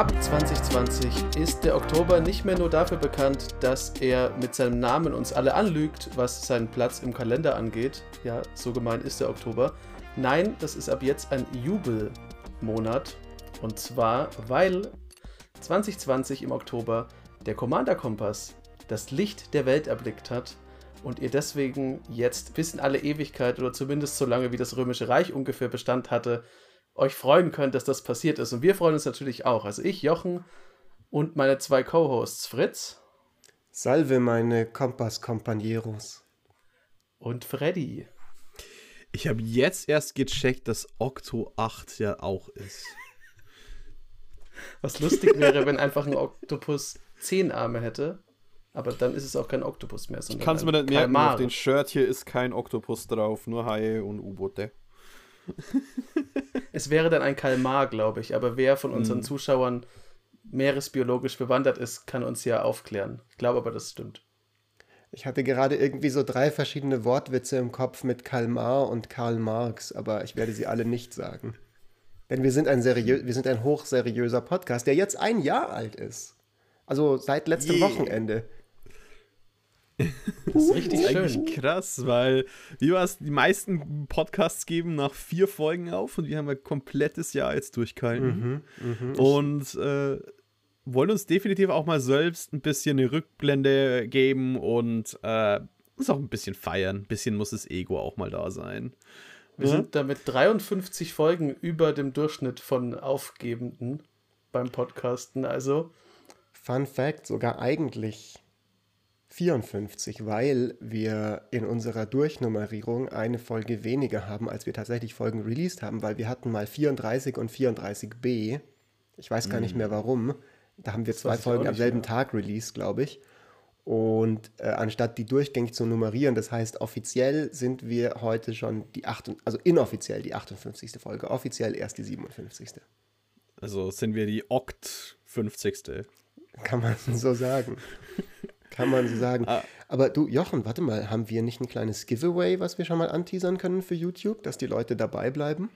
Ab 2020 ist der Oktober nicht mehr nur dafür bekannt, dass er mit seinem Namen uns alle anlügt, was seinen Platz im Kalender angeht. Ja, so gemein ist der Oktober. Nein, das ist ab jetzt ein Jubelmonat. Und zwar, weil 2020 im Oktober der Commander-Kompass das Licht der Welt erblickt hat und ihr deswegen jetzt bis in alle Ewigkeit oder zumindest so lange, wie das Römische Reich ungefähr Bestand hatte, euch freuen könnt, dass das passiert ist. Und wir freuen uns natürlich auch. Also ich, Jochen, und meine zwei Co-Hosts, Fritz. Salve, meine Kompass-Kompanieros. Und Freddy. Ich habe jetzt erst gecheckt, dass Okto 8 ja auch ist. Was lustig wäre, wenn einfach ein Oktopus 10 Arme hätte. Aber dann ist es auch kein Oktopus mehr. Ich kann es mir nicht merken, auf dem Shirt hier ist kein Oktopus drauf, nur Haie und U-Boote. Es wäre dann ein Kalmar, glaube ich, aber wer von unseren Zuschauern meeresbiologisch bewandert ist, kann uns ja aufklären. Ich glaube aber, das stimmt. Ich hatte gerade irgendwie so 3 verschiedene Wortwitze im Kopf mit Kalmar und Karl Marx, aber ich werde sie alle nicht sagen. Denn wir sind ein hochseriöser Podcast, der jetzt 1 Jahr alt ist. Also seit letztem Wochenende. Das ist richtig schön. Krass, weil wie war es, die meisten Podcasts geben nach 4 Folgen auf und wir haben ein komplettes Jahr jetzt durchgehalten. Und wollen uns definitiv auch mal selbst ein bisschen eine Rückblende geben und uns auch ein bisschen feiern. Ein bisschen muss das Ego auch mal da sein. Wir sind damit 53 Folgen über dem Durchschnitt von Aufgebenden beim Podcasten. Also Fun Fact, sogar eigentlich 54, weil wir in unserer Durchnummerierung eine Folge weniger haben, als wir tatsächlich Folgen released haben, weil wir hatten mal 34 und 34b. Ich weiß gar nicht mehr warum. Da haben wir 2 Folgen am selben Tag released, glaube ich. Und anstatt die durchgängig zu nummerieren, das heißt, offiziell sind wir heute schon inoffiziell die 58. Folge, offiziell erst die 57. Also sind wir die Okt 50. Kann man so sagen. Kann man so sagen. Aber du, Jochen, warte mal, haben wir nicht ein kleines Giveaway, was wir schon mal anteasern können für YouTube, dass die Leute dabei bleiben?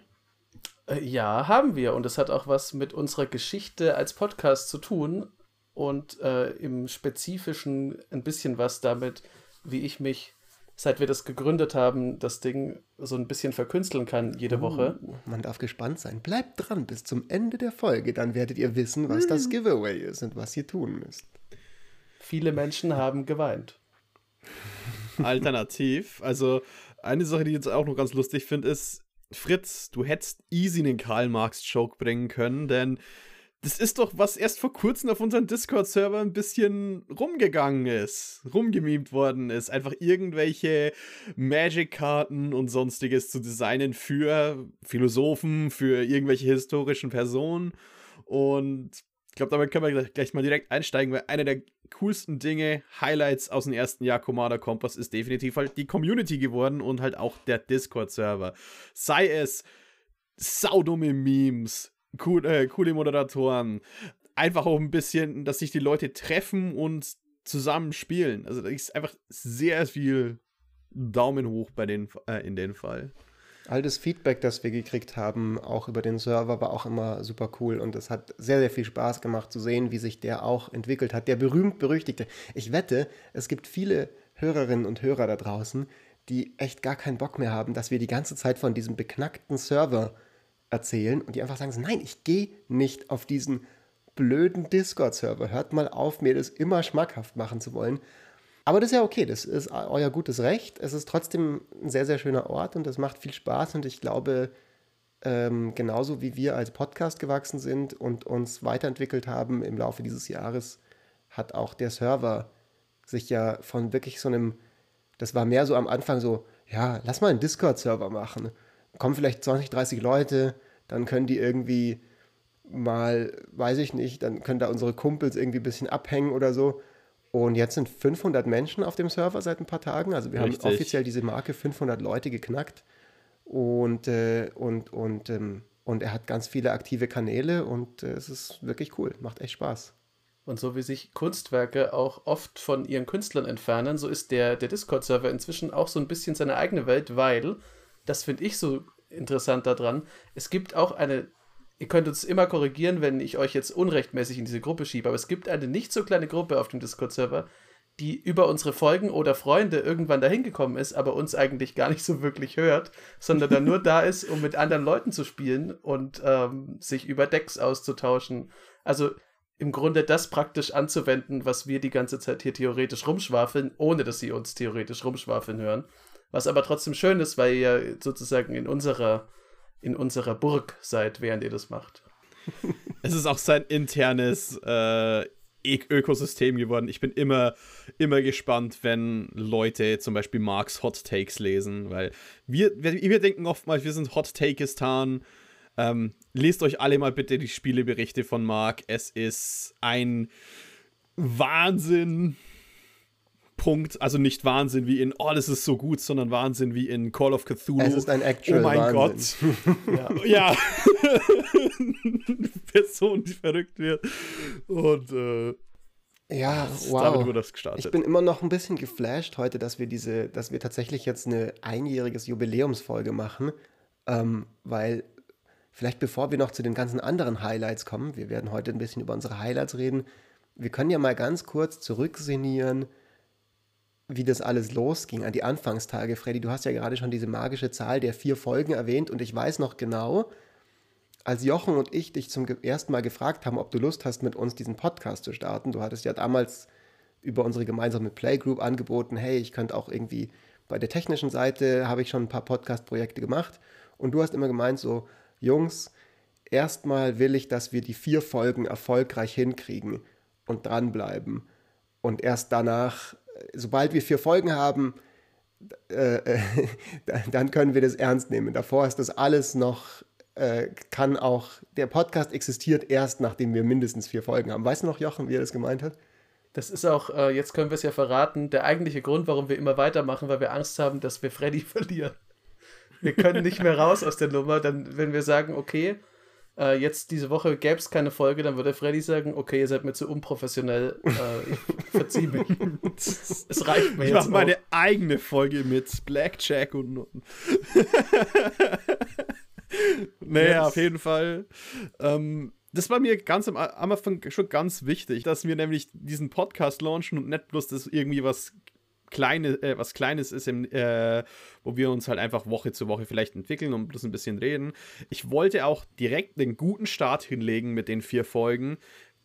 Ja, haben wir. Und das hat auch was mit unserer Geschichte als Podcast zu tun und im Spezifischen ein bisschen was damit, wie ich mich, seit wir das gegründet haben, das Ding so ein bisschen verkünsteln kann jede Woche. Man darf gespannt sein. Bleibt dran bis zum Ende der Folge, dann werdet ihr wissen, was das Giveaway ist und was ihr tun müsst. Viele Menschen haben geweint. Alternativ. Also eine Sache, die ich jetzt auch noch ganz lustig finde, ist, Fritz, du hättest easy einen Karl-Marx-Joke bringen können, denn das ist doch, was erst vor kurzem auf unserem Discord-Server ein bisschen rumgegangen ist, rumgemimt worden ist, einfach irgendwelche Magic-Karten und Sonstiges zu designen für Philosophen, für irgendwelche historischen Personen. Und ich glaube, damit können wir gleich mal direkt einsteigen, weil einer der coolsten Dinge, Highlights aus dem ersten Jahr Commander-Kompass ist definitiv halt die Community geworden und halt auch der Discord-Server. Sei es saudumme Memes, coole Moderatoren. Einfach auch ein bisschen, dass sich die Leute treffen und zusammen spielen. Also da ist einfach sehr viel Daumen hoch in dem Fall. All das Feedback, das wir gekriegt haben, auch über den Server, war auch immer super cool. Und es hat sehr, sehr viel Spaß gemacht zu sehen, wie sich der auch entwickelt hat. Der berühmt-berüchtigte. Ich wette, es gibt viele Hörerinnen und Hörer da draußen, die echt gar keinen Bock mehr haben, dass wir die ganze Zeit von diesem beknackten Server erzählen und die einfach sagen, nein, ich gehe nicht auf diesen blöden Discord-Server. Hört mal auf, mir das immer schmackhaft machen zu wollen. Aber das ist ja okay, das ist euer gutes Recht. Es ist trotzdem ein sehr, sehr schöner Ort und das macht viel Spaß und ich glaube, genauso wie wir als Podcast gewachsen sind und uns weiterentwickelt haben im Laufe dieses Jahres, hat auch der Server sich ja von wirklich so einem, das war mehr so am Anfang so, ja, lass mal einen Discord-Server machen. Kommen vielleicht 20, 30 Leute, dann können die irgendwie mal, weiß ich nicht, dann können da unsere Kumpels irgendwie ein bisschen abhängen oder so. Und jetzt sind 500 Menschen auf dem Server seit ein paar Tagen. Also wir haben offiziell diese Marke 500 Leute geknackt. Und er hat ganz viele aktive Kanäle und es ist wirklich cool, macht echt Spaß. Und so wie sich Kunstwerke auch oft von ihren Künstlern entfernen, so ist der Discord-Server inzwischen auch so ein bisschen seine eigene Welt, weil... Das finde ich so interessant daran. Es gibt auch eine Ihr könnt uns immer korrigieren, wenn ich euch jetzt unrechtmäßig in diese Gruppe schiebe, aber es gibt eine nicht so kleine Gruppe auf dem Discord-Server, die über unsere Folgen oder Freunde irgendwann dahin gekommen ist, aber uns eigentlich gar nicht so wirklich hört, sondern dann nur da ist, um mit anderen Leuten zu spielen und sich über Decks auszutauschen. Also im Grunde das praktisch anzuwenden, was wir die ganze Zeit hier theoretisch rumschwafeln, ohne dass sie uns theoretisch rumschwafeln hören. Was aber trotzdem schön ist, weil ihr sozusagen in unserer Burg seid, während ihr das macht. Es ist auch sein internes Ökosystem geworden. Ich bin immer gespannt, wenn Leute zum Beispiel Marks Hot Takes lesen, weil wir denken oftmals, wir sind Hot Takistan. Lest euch alle mal bitte die Spieleberichte von Mark. Es ist ein Wahnsinn. Punkt. Also nicht Wahnsinn wie in, oh, das ist so gut, sondern Wahnsinn wie in Call of Cthulhu. Es ist ein actual Wahnsinn. Oh mein Gott. Ja. Person, die verrückt wird. Und ja, wow. Damit wurde das gestartet. Ich bin immer noch ein bisschen geflasht heute, dass wir tatsächlich jetzt eine einjähriges Jubiläumsfolge machen, weil vielleicht bevor wir noch zu den ganzen anderen Highlights kommen, wir werden heute ein bisschen über unsere Highlights reden, wir können ja mal ganz kurz zurücksenieren, wie das alles losging, an die Anfangstage. Freddy, du hast ja gerade schon diese magische Zahl der 4 Folgen erwähnt und ich weiß noch genau, als Jochen und ich dich zum ersten Mal gefragt haben, ob du Lust hast, mit uns diesen Podcast zu starten. Du hattest ja damals über unsere gemeinsame Playgroup angeboten, hey, ich könnte auch irgendwie bei der technischen Seite, habe ich schon ein paar Podcast-Projekte gemacht und du hast immer gemeint so, Jungs, erstmal will ich, dass wir die 4 Folgen erfolgreich hinkriegen und dranbleiben und erst danach, sobald wir 4 Folgen haben, dann können wir das ernst nehmen. Davor ist das alles noch, kann auch, der Podcast existiert erst, nachdem wir mindestens 4 Folgen haben. Weißt du noch, Jochen, wie er das gemeint hat? Das ist auch, jetzt können wir es ja verraten, der eigentliche Grund, warum wir immer weitermachen, weil wir Angst haben, dass wir Freddy verlieren. Wir können nicht mehr raus aus der Nummer, dann, wenn wir sagen, okay, jetzt diese Woche gäbe es keine Folge, dann würde Freddy sagen, okay, ihr seid mir zu unprofessionell, ich verziehe mich. Es reicht mir jetzt. Ich mache meine eigene Folge mit Blackjack und naja, yes. Auf jeden Fall. Das war mir ganz am Anfang schon ganz wichtig, dass wir nämlich diesen Podcast launchen und nicht bloß das irgendwie was Kleines ist, wo wir uns halt einfach Woche zu Woche vielleicht entwickeln und bloß ein bisschen reden. Ich wollte auch direkt den guten Start hinlegen mit den 4 Folgen,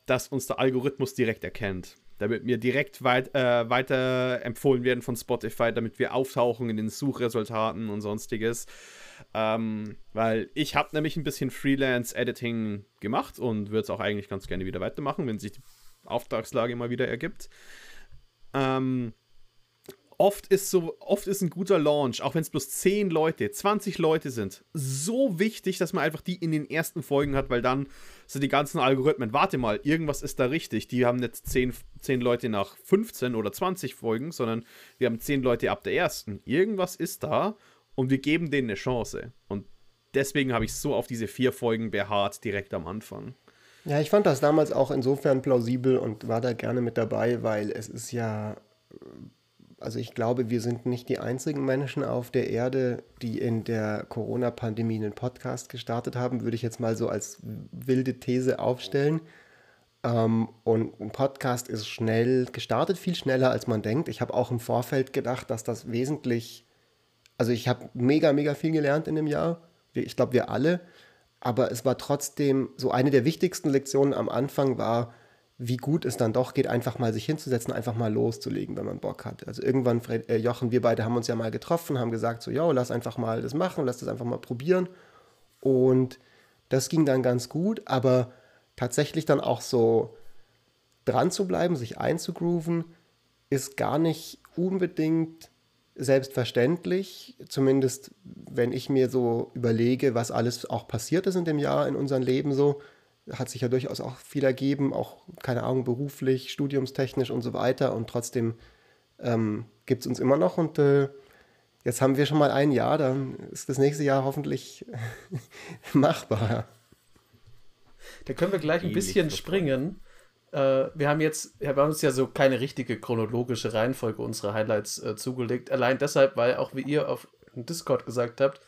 dass uns der Algorithmus direkt erkennt. Damit wir direkt weiter empfohlen werden von Spotify, damit wir auftauchen in den Suchresultaten und sonstiges. Weil ich habe nämlich ein bisschen Freelance-Editing gemacht und würde es auch eigentlich ganz gerne wieder weitermachen, wenn sich die Auftragslage mal wieder ergibt. Oft ist ein guter Launch, auch wenn es bloß 10 Leute, 20 Leute sind, so wichtig, dass man einfach die in den ersten Folgen hat, weil dann sind die ganzen Algorithmen, warte mal, irgendwas ist da richtig, die haben nicht 10 Leute nach 15 oder 20 Folgen, sondern wir haben 10 Leute ab der ersten. Irgendwas ist da und wir geben denen eine Chance. Und deswegen habe ich so auf diese 4 Folgen beharrt, direkt am Anfang. Ja, ich fand das damals auch insofern plausibel und war da gerne mit dabei, weil es ist ja... Also ich glaube, wir sind nicht die einzigen Menschen auf der Erde, die in der Corona-Pandemie einen Podcast gestartet haben, würde ich jetzt mal so als wilde These aufstellen. Und ein Podcast ist schnell gestartet, viel schneller als man denkt. Ich habe auch im Vorfeld gedacht, dass das wesentlich, also ich habe mega viel gelernt in dem Jahr. Ich glaube, wir alle. Aber es war trotzdem so, eine der wichtigsten Lektionen am Anfang war, wie gut es dann doch geht, einfach mal sich hinzusetzen, einfach mal loszulegen, wenn man Bock hat. Also irgendwann, Jochen, wir beide haben uns ja mal getroffen, haben gesagt so, yo, lass einfach mal das machen, lass das einfach mal probieren. Und das ging dann ganz gut, aber tatsächlich dann auch so dran zu bleiben, sich einzugrooven, ist gar nicht unbedingt selbstverständlich. Zumindest, wenn ich mir so überlege, was alles auch passiert ist in dem Jahr in unserem Leben so, hat sich ja durchaus auch viel ergeben, auch, keine Ahnung, beruflich, studiumstechnisch und so weiter. Und trotzdem gibt es uns immer noch. Und jetzt haben wir schon mal ein Jahr, dann ist das nächste Jahr hoffentlich machbar. Da können wir gleich ein bisschen springen. Wir haben uns ja so keine richtige chronologische Reihenfolge unserer Highlights zugelegt. Allein deshalb, weil auch wie ihr auf Discord gesagt habt,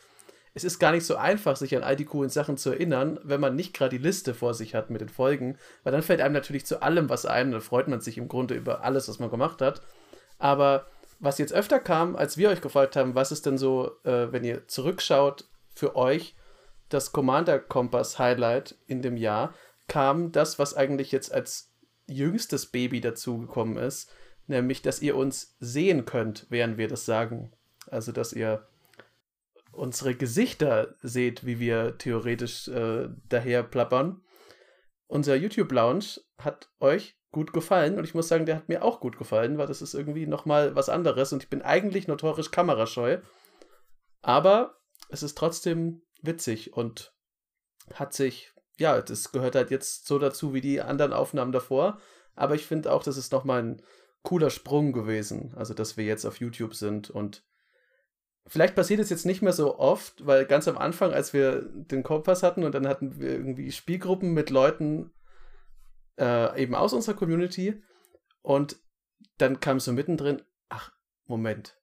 es ist gar nicht so einfach, sich an all die coolen Sachen zu erinnern, wenn man nicht gerade die Liste vor sich hat mit den Folgen, weil dann fällt einem natürlich zu allem was ein und dann freut man sich im Grunde über alles, was man gemacht hat. Aber was jetzt öfter kam, als wir euch gefragt haben, was ist denn so, wenn ihr zurückschaut, für euch das Commander-Kompass-Highlight in dem Jahr, kam das, was eigentlich jetzt als jüngstes Baby dazugekommen ist, nämlich, dass ihr uns sehen könnt, während wir das sagen. Also, dass ihr unsere Gesichter seht, wie wir theoretisch daher plappern. Unser YouTube-Lounge hat euch gut gefallen und ich muss sagen, der hat mir auch gut gefallen, weil das ist irgendwie nochmal was anderes und ich bin eigentlich notorisch kamerascheu, aber es ist trotzdem witzig und hat sich, ja, das gehört halt jetzt so dazu wie die anderen Aufnahmen davor, aber ich finde auch, das ist nochmal ein cooler Sprung gewesen, also dass wir jetzt auf YouTube sind und vielleicht passiert es jetzt nicht mehr so oft, weil ganz am Anfang, als wir den Kompass hatten und dann hatten wir irgendwie Spielgruppen mit Leuten eben aus unserer Community und dann kam so mittendrin, ach, Moment,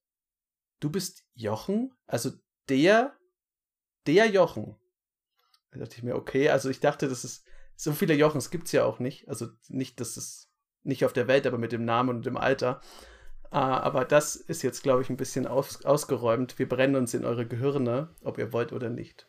du bist Jochen? Also der Jochen. Da dachte ich mir, okay, also ich dachte, das ist, so viele Jochens gibt es ja auch nicht, also nicht, dass es nicht auf der Welt, aber mit dem Namen und dem Alter. Aber das ist jetzt, glaube ich, ein bisschen ausgeräumt. Wir brennen uns in eure Gehirne, ob ihr wollt oder nicht.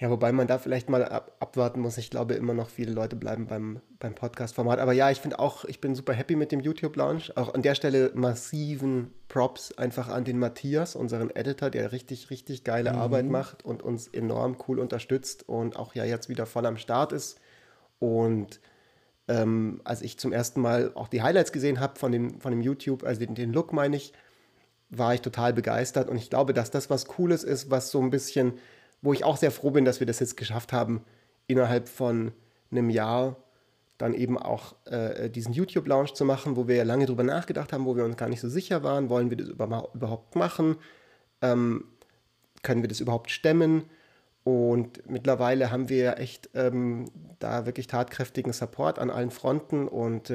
Ja, wobei man da vielleicht mal abwarten muss. Ich glaube, immer noch viele Leute bleiben beim Podcast-Format. Aber ja, ich finde auch, ich bin super happy mit dem YouTube-Launch. Auch an der Stelle massiven Props einfach an den Matthias, unseren Editor, der richtig, richtig geile Arbeit macht und uns enorm cool unterstützt und auch ja jetzt wieder voll am Start ist. Und als ich zum ersten Mal auch die Highlights gesehen habe von dem YouTube, also den Look meine ich, war ich total begeistert. Und ich glaube, dass das was Cooles ist, was so ein bisschen, wo ich auch sehr froh bin, dass wir das jetzt geschafft haben, innerhalb von einem Jahr dann eben auch diesen YouTube-Launch zu machen, wo wir ja lange drüber nachgedacht haben, wo wir uns gar nicht so sicher waren, wollen wir das überhaupt machen, können wir das überhaupt stemmen? Und mittlerweile haben wir echt da wirklich tatkräftigen Support an allen Fronten und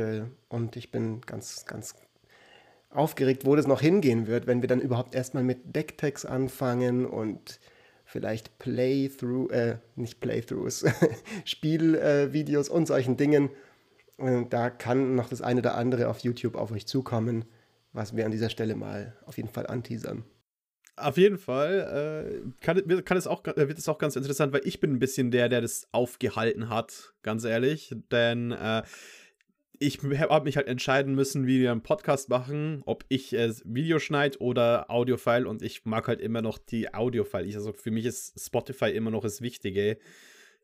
ich bin ganz, ganz aufgeregt, wo das noch hingehen wird, wenn wir dann überhaupt erstmal mit Decktags anfangen und vielleicht Spielvideos und solchen Dingen. Und da kann noch das eine oder andere auf YouTube auf euch zukommen, was wir an dieser Stelle mal auf jeden Fall anteasern. Auf jeden Fall wird es auch ganz interessant, weil ich bin ein bisschen der das aufgehalten hat, ganz ehrlich. Denn ich habe mich halt entscheiden müssen, wie wir einen Podcast machen, ob ich Video schneide oder Audiofile. Und ich mag halt immer noch die Audiofile. Also für mich ist Spotify immer noch das Wichtige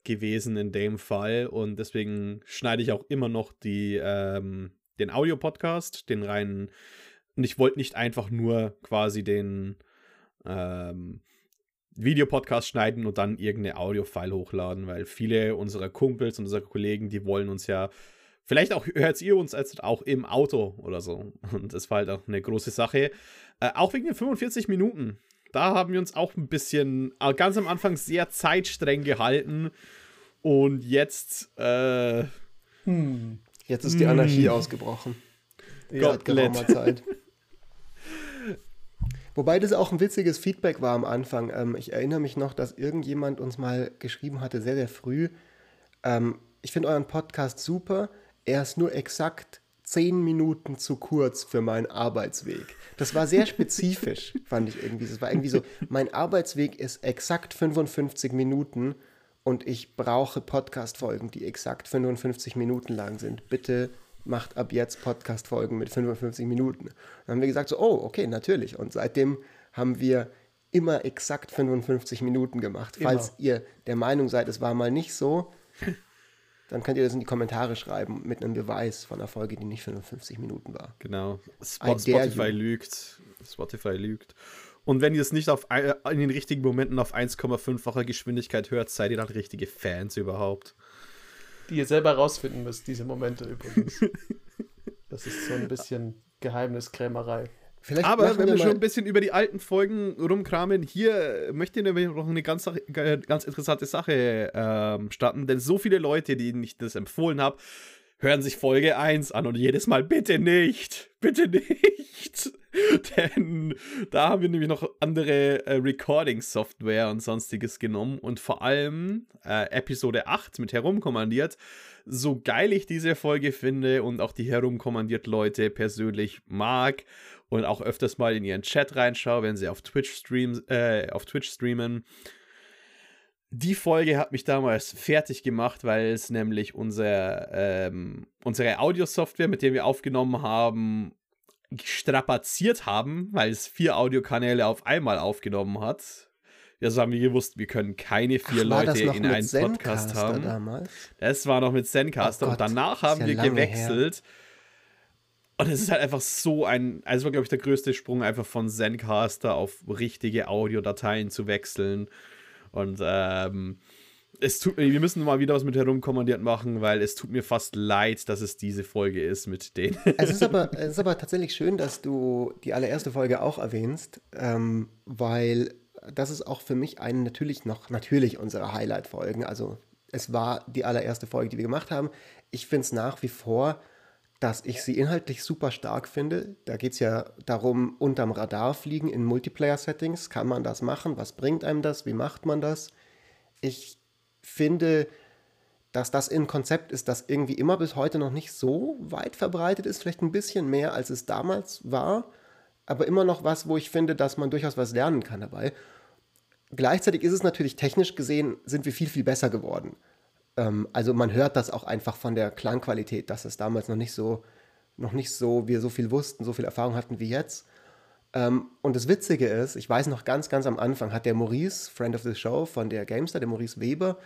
gewesen in dem Fall. Und deswegen schneide ich auch immer noch den Audio-Podcast, den reinen. Und ich wollte nicht einfach nur quasi den Videopodcast schneiden und dann irgendeine Audio-File hochladen, weil viele unserer Kumpels und unserer Kollegen, die wollen uns ja, vielleicht auch hört ihr uns als auch im Auto oder so, und das war halt auch eine große Sache, auch wegen den 45 Minuten, da haben wir uns auch ein bisschen ganz am Anfang sehr zeitstreng gehalten und jetzt jetzt ist die Anarchie ausgebrochen. Ja, geraumer Zeit. Wobei das auch ein witziges Feedback war am Anfang. Ich erinnere mich noch, dass irgendjemand uns mal geschrieben hatte, sehr, sehr früh, ich finde euren Podcast super, er ist nur exakt 10 Minuten zu kurz für meinen Arbeitsweg. Das war sehr spezifisch, fand ich irgendwie. Das war irgendwie so, mein Arbeitsweg ist exakt 55 Minuten und ich brauche Podcast-Folgen, die exakt 55 Minuten lang sind. Bitte macht ab jetzt Podcast-Folgen mit 55 Minuten. Dann haben wir gesagt, so, oh, okay, natürlich. Und seitdem haben wir immer exakt 55 Minuten gemacht. Immer. Falls ihr der Meinung seid, es war mal nicht so, dann könnt ihr das in die Kommentare schreiben mit einem Beweis von einer Folge, die nicht 55 Minuten war. Genau. Spotify lügt. Spotify lügt. Und wenn ihr es nicht in den richtigen Momenten auf 1,5-facher Geschwindigkeit hört, seid ihr dann richtige Fans überhaupt. Die ihr selber rausfinden müsst, diese Momente übrigens. Das ist so ein bisschen Geheimniskrämerei. Vielleicht aber wenn wir schon ein bisschen über die alten Folgen rumkramen, hier möchte ich nämlich noch eine ganz interessante Sache starten, denn so viele Leute, denen ich das empfohlen habe, hören sich Folge 1 an und jedes Mal, bitte nicht, bitte nicht. Denn da haben wir nämlich noch andere Recording-Software und sonstiges genommen und vor allem Episode 8 mit Herumkommandiert. So geil ich diese Folge finde und auch die Herumkommandiert-Leute persönlich mag und auch öfters mal in ihren Chat reinschaue, wenn sie auf Twitch streamen. Die Folge hat mich damals fertig gemacht, weil es nämlich unsere Audio-Software, mit der wir aufgenommen haben, strapaziert haben, weil es 4 Audiokanäle auf einmal aufgenommen hat. Also haben wir gewusst, wir können keine 4 Leute in einen Podcast haben. Damals? Das war noch mit Zencastr. Oh Gott, und danach haben wir gewechselt. Und es ist halt einfach so also war, glaube ich, der größte Sprung, einfach von Zencastr auf richtige Audiodateien zu wechseln. Und wir müssen mal wieder was mit Herumkommandiert machen, weil es tut mir fast leid, dass es diese Folge ist mit denen. Es ist aber tatsächlich schön, dass du die allererste Folge auch erwähnst, weil das ist auch für mich eine natürlich unsere Highlight-Folgen. Also es war die allererste Folge, die wir gemacht haben. Ich finde es nach wie vor, dass ich sie inhaltlich super stark finde. Da geht es ja darum, unterm Radar fliegen in Multiplayer-Settings. Kann man das machen? Was bringt einem das? Wie macht man das? Ich finde, dass das ein Konzept ist, das irgendwie immer bis heute noch nicht so weit verbreitet ist. Vielleicht ein bisschen mehr, als es damals war. Aber immer noch was, wo ich finde, dass man durchaus was lernen kann dabei. Gleichzeitig ist es natürlich technisch gesehen, sind wir viel, viel besser geworden. Also man hört das auch einfach von der Klangqualität, dass es damals noch nicht so, wir so viel wussten, so viel Erfahrung hatten wie jetzt. Und das Witzige ist, ich weiß noch ganz, ganz am Anfang, hat der Maurice, Friend of the Show von der GameStar, der Maurice Weber,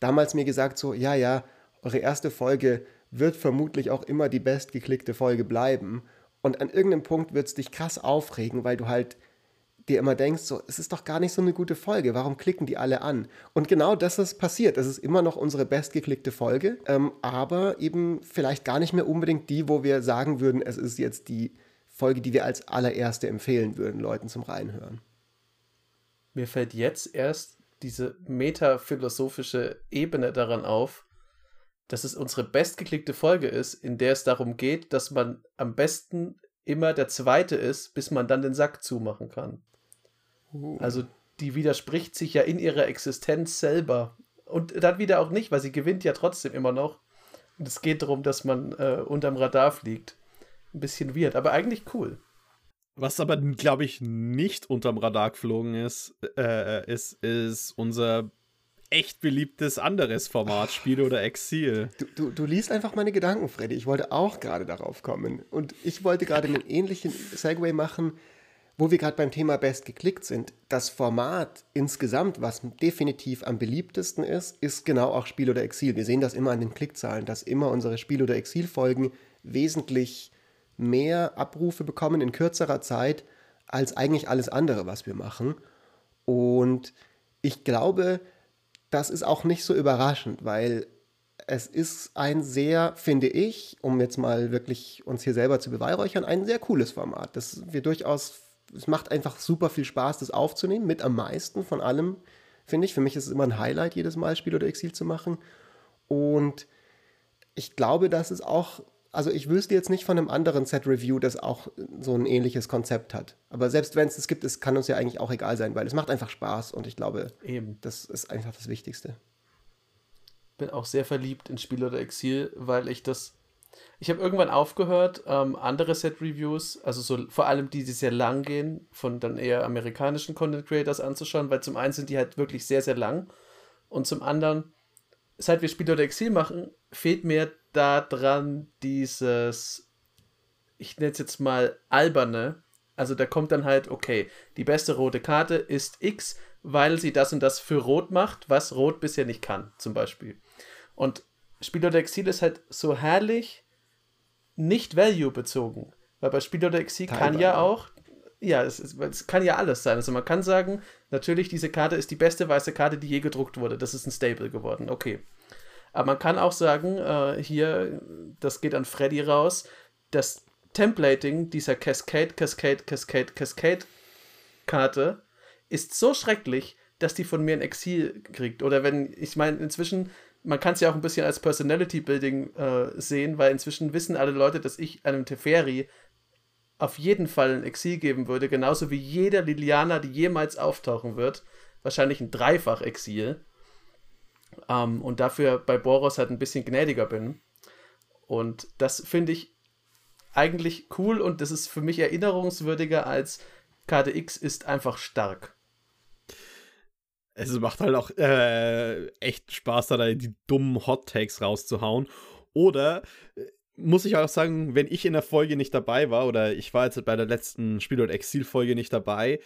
damals mir gesagt so, ja, eure erste Folge wird vermutlich auch immer die bestgeklickte Folge bleiben. Und an irgendeinem Punkt wird es dich krass aufregen, weil du halt dir immer denkst, so, es ist doch gar nicht so eine gute Folge, warum klicken die alle an? Und genau das ist passiert, es ist immer noch unsere bestgeklickte Folge, aber eben vielleicht gar nicht mehr unbedingt die, wo wir sagen würden, es ist jetzt die Folge, die wir als allererste empfehlen würden, Leuten zum Reinhören. Mir fällt jetzt erst diese metaphilosophische Ebene daran auf, dass es unsere bestgeklickte Folge ist, in der es darum geht, dass man am besten immer der zweite ist, bis man dann den Sack zumachen kann. Also die widerspricht sich ja in ihrer Existenz selber. Und dann wieder auch nicht, weil sie gewinnt ja trotzdem immer noch. Und es geht darum, dass man unterm Radar fliegt. Ein bisschen weird, aber eigentlich cool. Was aber, glaube ich, nicht unterm Radar geflogen ist unser echt beliebtes anderes Format, Spiel oder Exil. Du liest einfach meine Gedanken, Freddy. Ich wollte auch gerade darauf kommen. Und ich wollte gerade einen ähnlichen Segway machen, wo wir gerade beim Thema Best geklickt sind. Das Format insgesamt, was definitiv am beliebtesten ist, ist genau auch Spiel oder Exil. Wir sehen das immer an den Klickzahlen, dass immer unsere Spiel- oder Exil-Folgen wesentlich mehr Abrufe bekommen in kürzerer Zeit als eigentlich alles andere, was wir machen. Und ich glaube, das ist auch nicht so überraschend, weil es ist ein sehr, finde ich, um jetzt mal wirklich uns hier selber zu beweihräuchern, ein sehr cooles Format. Es macht einfach super viel Spaß, das aufzunehmen, mit am meisten von allem, finde ich. Für mich ist es immer ein Highlight, jedes Mal Spiel oder Exil zu machen. Und ich glaube, dass es auch, also ich wüsste jetzt nicht von einem anderen Set-Review, das auch so ein ähnliches Konzept hat. Aber selbst wenn es das gibt, es kann uns ja eigentlich auch egal sein, weil es macht einfach Spaß und ich glaube, das ist einfach das Wichtigste. Bin auch sehr verliebt in Spiel oder Exil, weil ich habe irgendwann aufgehört, andere Set-Reviews, also so vor allem die sehr lang gehen, von dann eher amerikanischen Content-Creators anzuschauen, weil zum einen sind die halt wirklich sehr, sehr lang und zum anderen, seit wir Spiel oder Exil machen, fehlt mir daran dieses, ich nenne es jetzt mal alberne, also da kommt dann halt, okay, die beste rote Karte ist X, weil sie das und das für Rot macht, was Rot bisher nicht kann, zum Beispiel. Und Spiel oder Exil ist halt so herrlich nicht value-bezogen, weil bei Spiel oder Exil kann ja auch, es kann ja alles sein. Also man kann sagen, natürlich, diese Karte ist die beste weiße Karte, die je gedruckt wurde. Das ist ein Staple geworden, okay. Aber man kann auch sagen, hier, das geht an Freddy raus, das Templating dieser Cascade-Karte ist so schrecklich, dass die von mir ein Exil kriegt. Oder wenn, ich meine, inzwischen, man kann es ja auch ein bisschen als Personality-Building sehen, weil inzwischen wissen alle Leute, dass ich einem Teferi auf jeden Fall ein Exil geben würde, genauso wie jeder Liliana, die jemals auftauchen wird, wahrscheinlich ein Dreifach-Exil. Und dafür bei Boros halt ein bisschen gnädiger bin. Und das finde ich eigentlich cool und das ist für mich erinnerungswürdiger als Karte X ist einfach stark. Es macht halt auch echt Spaß, da die dummen Hot-Takes rauszuhauen. Oder muss ich auch sagen, wenn ich in der Folge nicht dabei war, oder ich war jetzt bei der letzten Spiel- und Exil-Folge nicht dabei,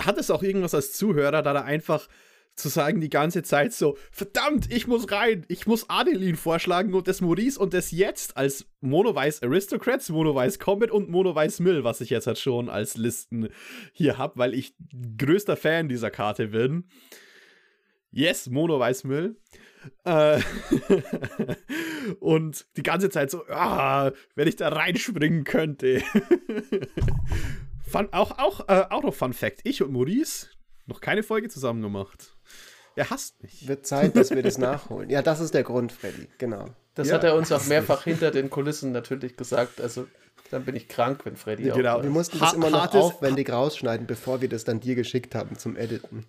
hat es auch irgendwas als Zuhörer, da einfach zu sagen die ganze Zeit so, verdammt, ich muss rein, ich muss Adeline vorschlagen und das Maurice und das jetzt als Mono-Weiß Aristocrats, Mono-Weiß Combat und Mono-Weiß Mill, was ich jetzt halt schon als Listen hier habe, weil ich größter Fan dieser Karte bin. Yes, Mono-Weiß Mill. Und die ganze Zeit so, wenn ich da reinspringen könnte. Auch noch Fun Fact, ich und Maurice noch keine Folge zusammen gemacht. Er hasst mich. Wird Zeit, dass wir das nachholen. Ja, das ist der Grund, Freddy, genau. Das hat er uns auch mehrfach hinter den Kulissen natürlich gesagt, also dann bin ich krank, wenn Freddy auch. Genau. Wir mussten das immer noch aufwendig rausschneiden, bevor wir das dann dir geschickt haben zum Editen.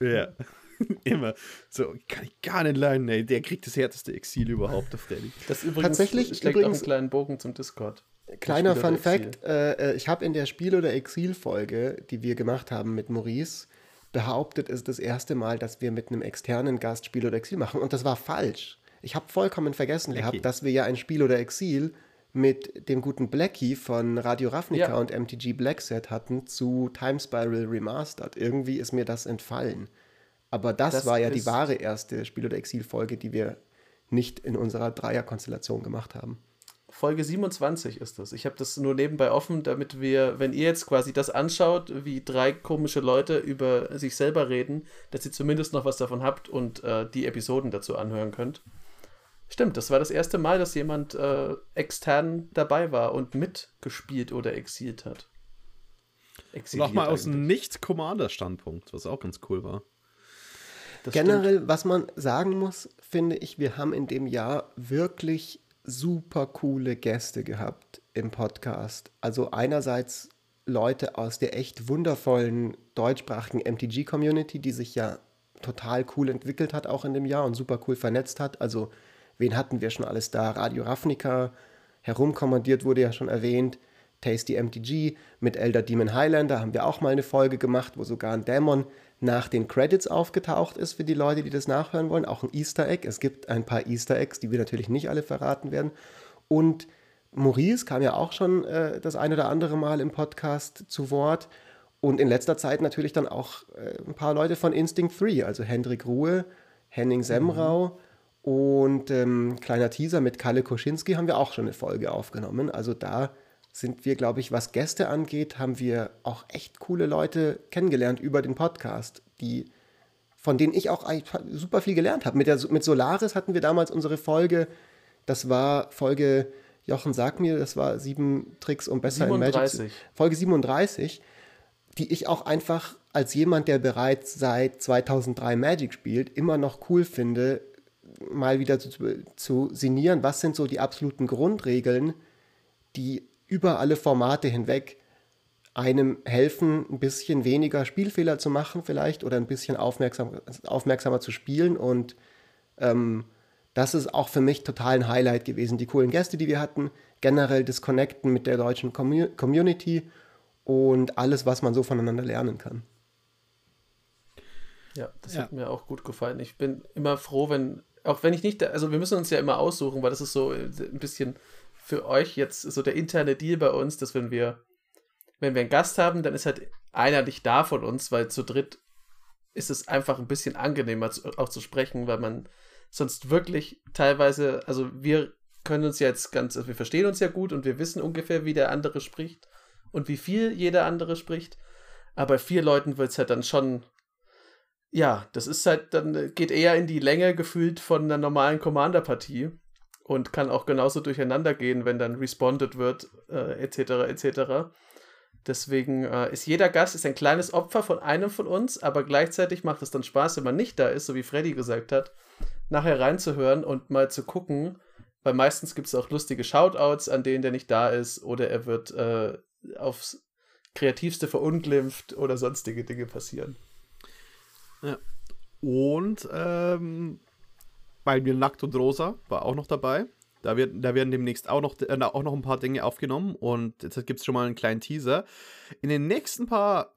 Ja, immer. So, kann ich gar nicht leiden, ey. Der kriegt das härteste Exil überhaupt, der Freddy. Das übrigens schlägt auch einen kleinen Bogen zum Discord. Kleiner Fun Fact, ich habe in der Spiel- oder Exil-Folge, die wir gemacht haben mit Maurice, behauptet, ist das erste Mal, dass wir mit einem externen Gast Spiel oder Exil machen. Und das war falsch. Ich habe vollkommen vergessen gehabt, dass wir ja ein Spiel oder Exil mit dem guten Blackie von Radio Ravnica und MTG Blackset hatten zu Time Spiral Remastered. Irgendwie ist mir das entfallen. Aber das war ja die wahre erste Spiel- oder Exil-Folge, die wir nicht in unserer Dreierkonstellation gemacht haben. Folge 27 ist das. Ich habe das nur nebenbei offen, damit wir, wenn ihr jetzt quasi das anschaut, wie drei komische Leute über sich selber reden, dass ihr zumindest noch was davon habt und die Episoden dazu anhören könnt. Stimmt, das war das erste Mal, dass jemand extern dabei war und mitgespielt oder exiliert hat. Nochmal aus einem Nicht-Commander-Standpunkt, was auch ganz cool war. Das generell, stimmt. Was man sagen muss, finde ich, wir haben in dem Jahr wirklich super coole Gäste gehabt im Podcast. Also einerseits Leute aus der echt wundervollen deutschsprachigen MTG-Community, die sich ja total cool entwickelt hat auch in dem Jahr und super cool vernetzt hat. Also wen hatten wir schon alles da? Radio Ravnica, Herumkommandiert wurde ja schon erwähnt, Tasty MTG, mit Elder Demon Highlander haben wir auch mal eine Folge gemacht, wo sogar ein Dämon nach den Credits aufgetaucht ist für die Leute, die das nachhören wollen. Auch ein Easter Egg. Es gibt ein paar Easter Eggs, die wir natürlich nicht alle verraten werden. Und Maurice kam ja auch schon das ein oder andere Mal im Podcast zu Wort. Und in letzter Zeit natürlich dann auch ein paar Leute von Instinct 3. Also Hendrik Ruhe, Henning Semrau und kleiner Teaser mit Kalle Koschinski haben wir auch schon eine Folge aufgenommen. Also da sind wir, glaube ich, was Gäste angeht, haben wir auch echt coole Leute kennengelernt über den Podcast, von denen ich auch super viel gelernt habe. Mit Solaris hatten wir damals unsere Folge, das war Folge, Jochen, sag mir, das war 7 Tricks, um besser in Magic zu sein. Folge 37, die ich auch einfach als jemand, der bereits seit 2003 Magic spielt, immer noch cool finde, mal wieder zu sinnieren, was sind so die absoluten Grundregeln, die über alle Formate hinweg einem helfen, ein bisschen weniger Spielfehler zu machen vielleicht oder ein bisschen aufmerksamer zu spielen. Und das ist auch für mich total ein Highlight gewesen. Die coolen Gäste, die wir hatten, generell das Connecten mit der deutschen Community und alles, was man so voneinander lernen kann. Ja, das hat mir auch gut gefallen. Ich bin immer froh, wenn ich nicht, also wir müssen uns ja immer aussuchen, weil das ist so ein bisschen für euch jetzt so der interne Deal bei uns, dass wenn wir einen Gast haben, dann ist halt einer nicht da von uns, weil zu dritt ist es einfach ein bisschen angenehmer auch zu sprechen, weil man sonst wirklich teilweise, also wir können uns ja jetzt also wir verstehen uns ja gut und wir wissen ungefähr, wie der andere spricht und wie viel jeder andere spricht, aber bei 4 Leuten wird es halt dann schon, ja, das ist halt, dann geht eher in die Länge gefühlt von einer normalen Commander-Partie. Und kann auch genauso durcheinander gehen, wenn dann responded wird, etc., etc. Deswegen ist jeder Gast ein kleines Opfer von einem von uns, aber gleichzeitig macht es dann Spaß, wenn man nicht da ist, so wie Freddy gesagt hat, nachher reinzuhören und mal zu gucken, weil meistens gibt es auch lustige Shoutouts an den, der nicht da ist, oder er wird aufs Kreativste verunglimpft oder sonstige Dinge passieren. Ja. Und bei mir Nackt und Rosa war auch noch dabei. Da werden demnächst auch noch ein paar Dinge aufgenommen. Und jetzt gibt es schon mal einen kleinen Teaser. In den nächsten paar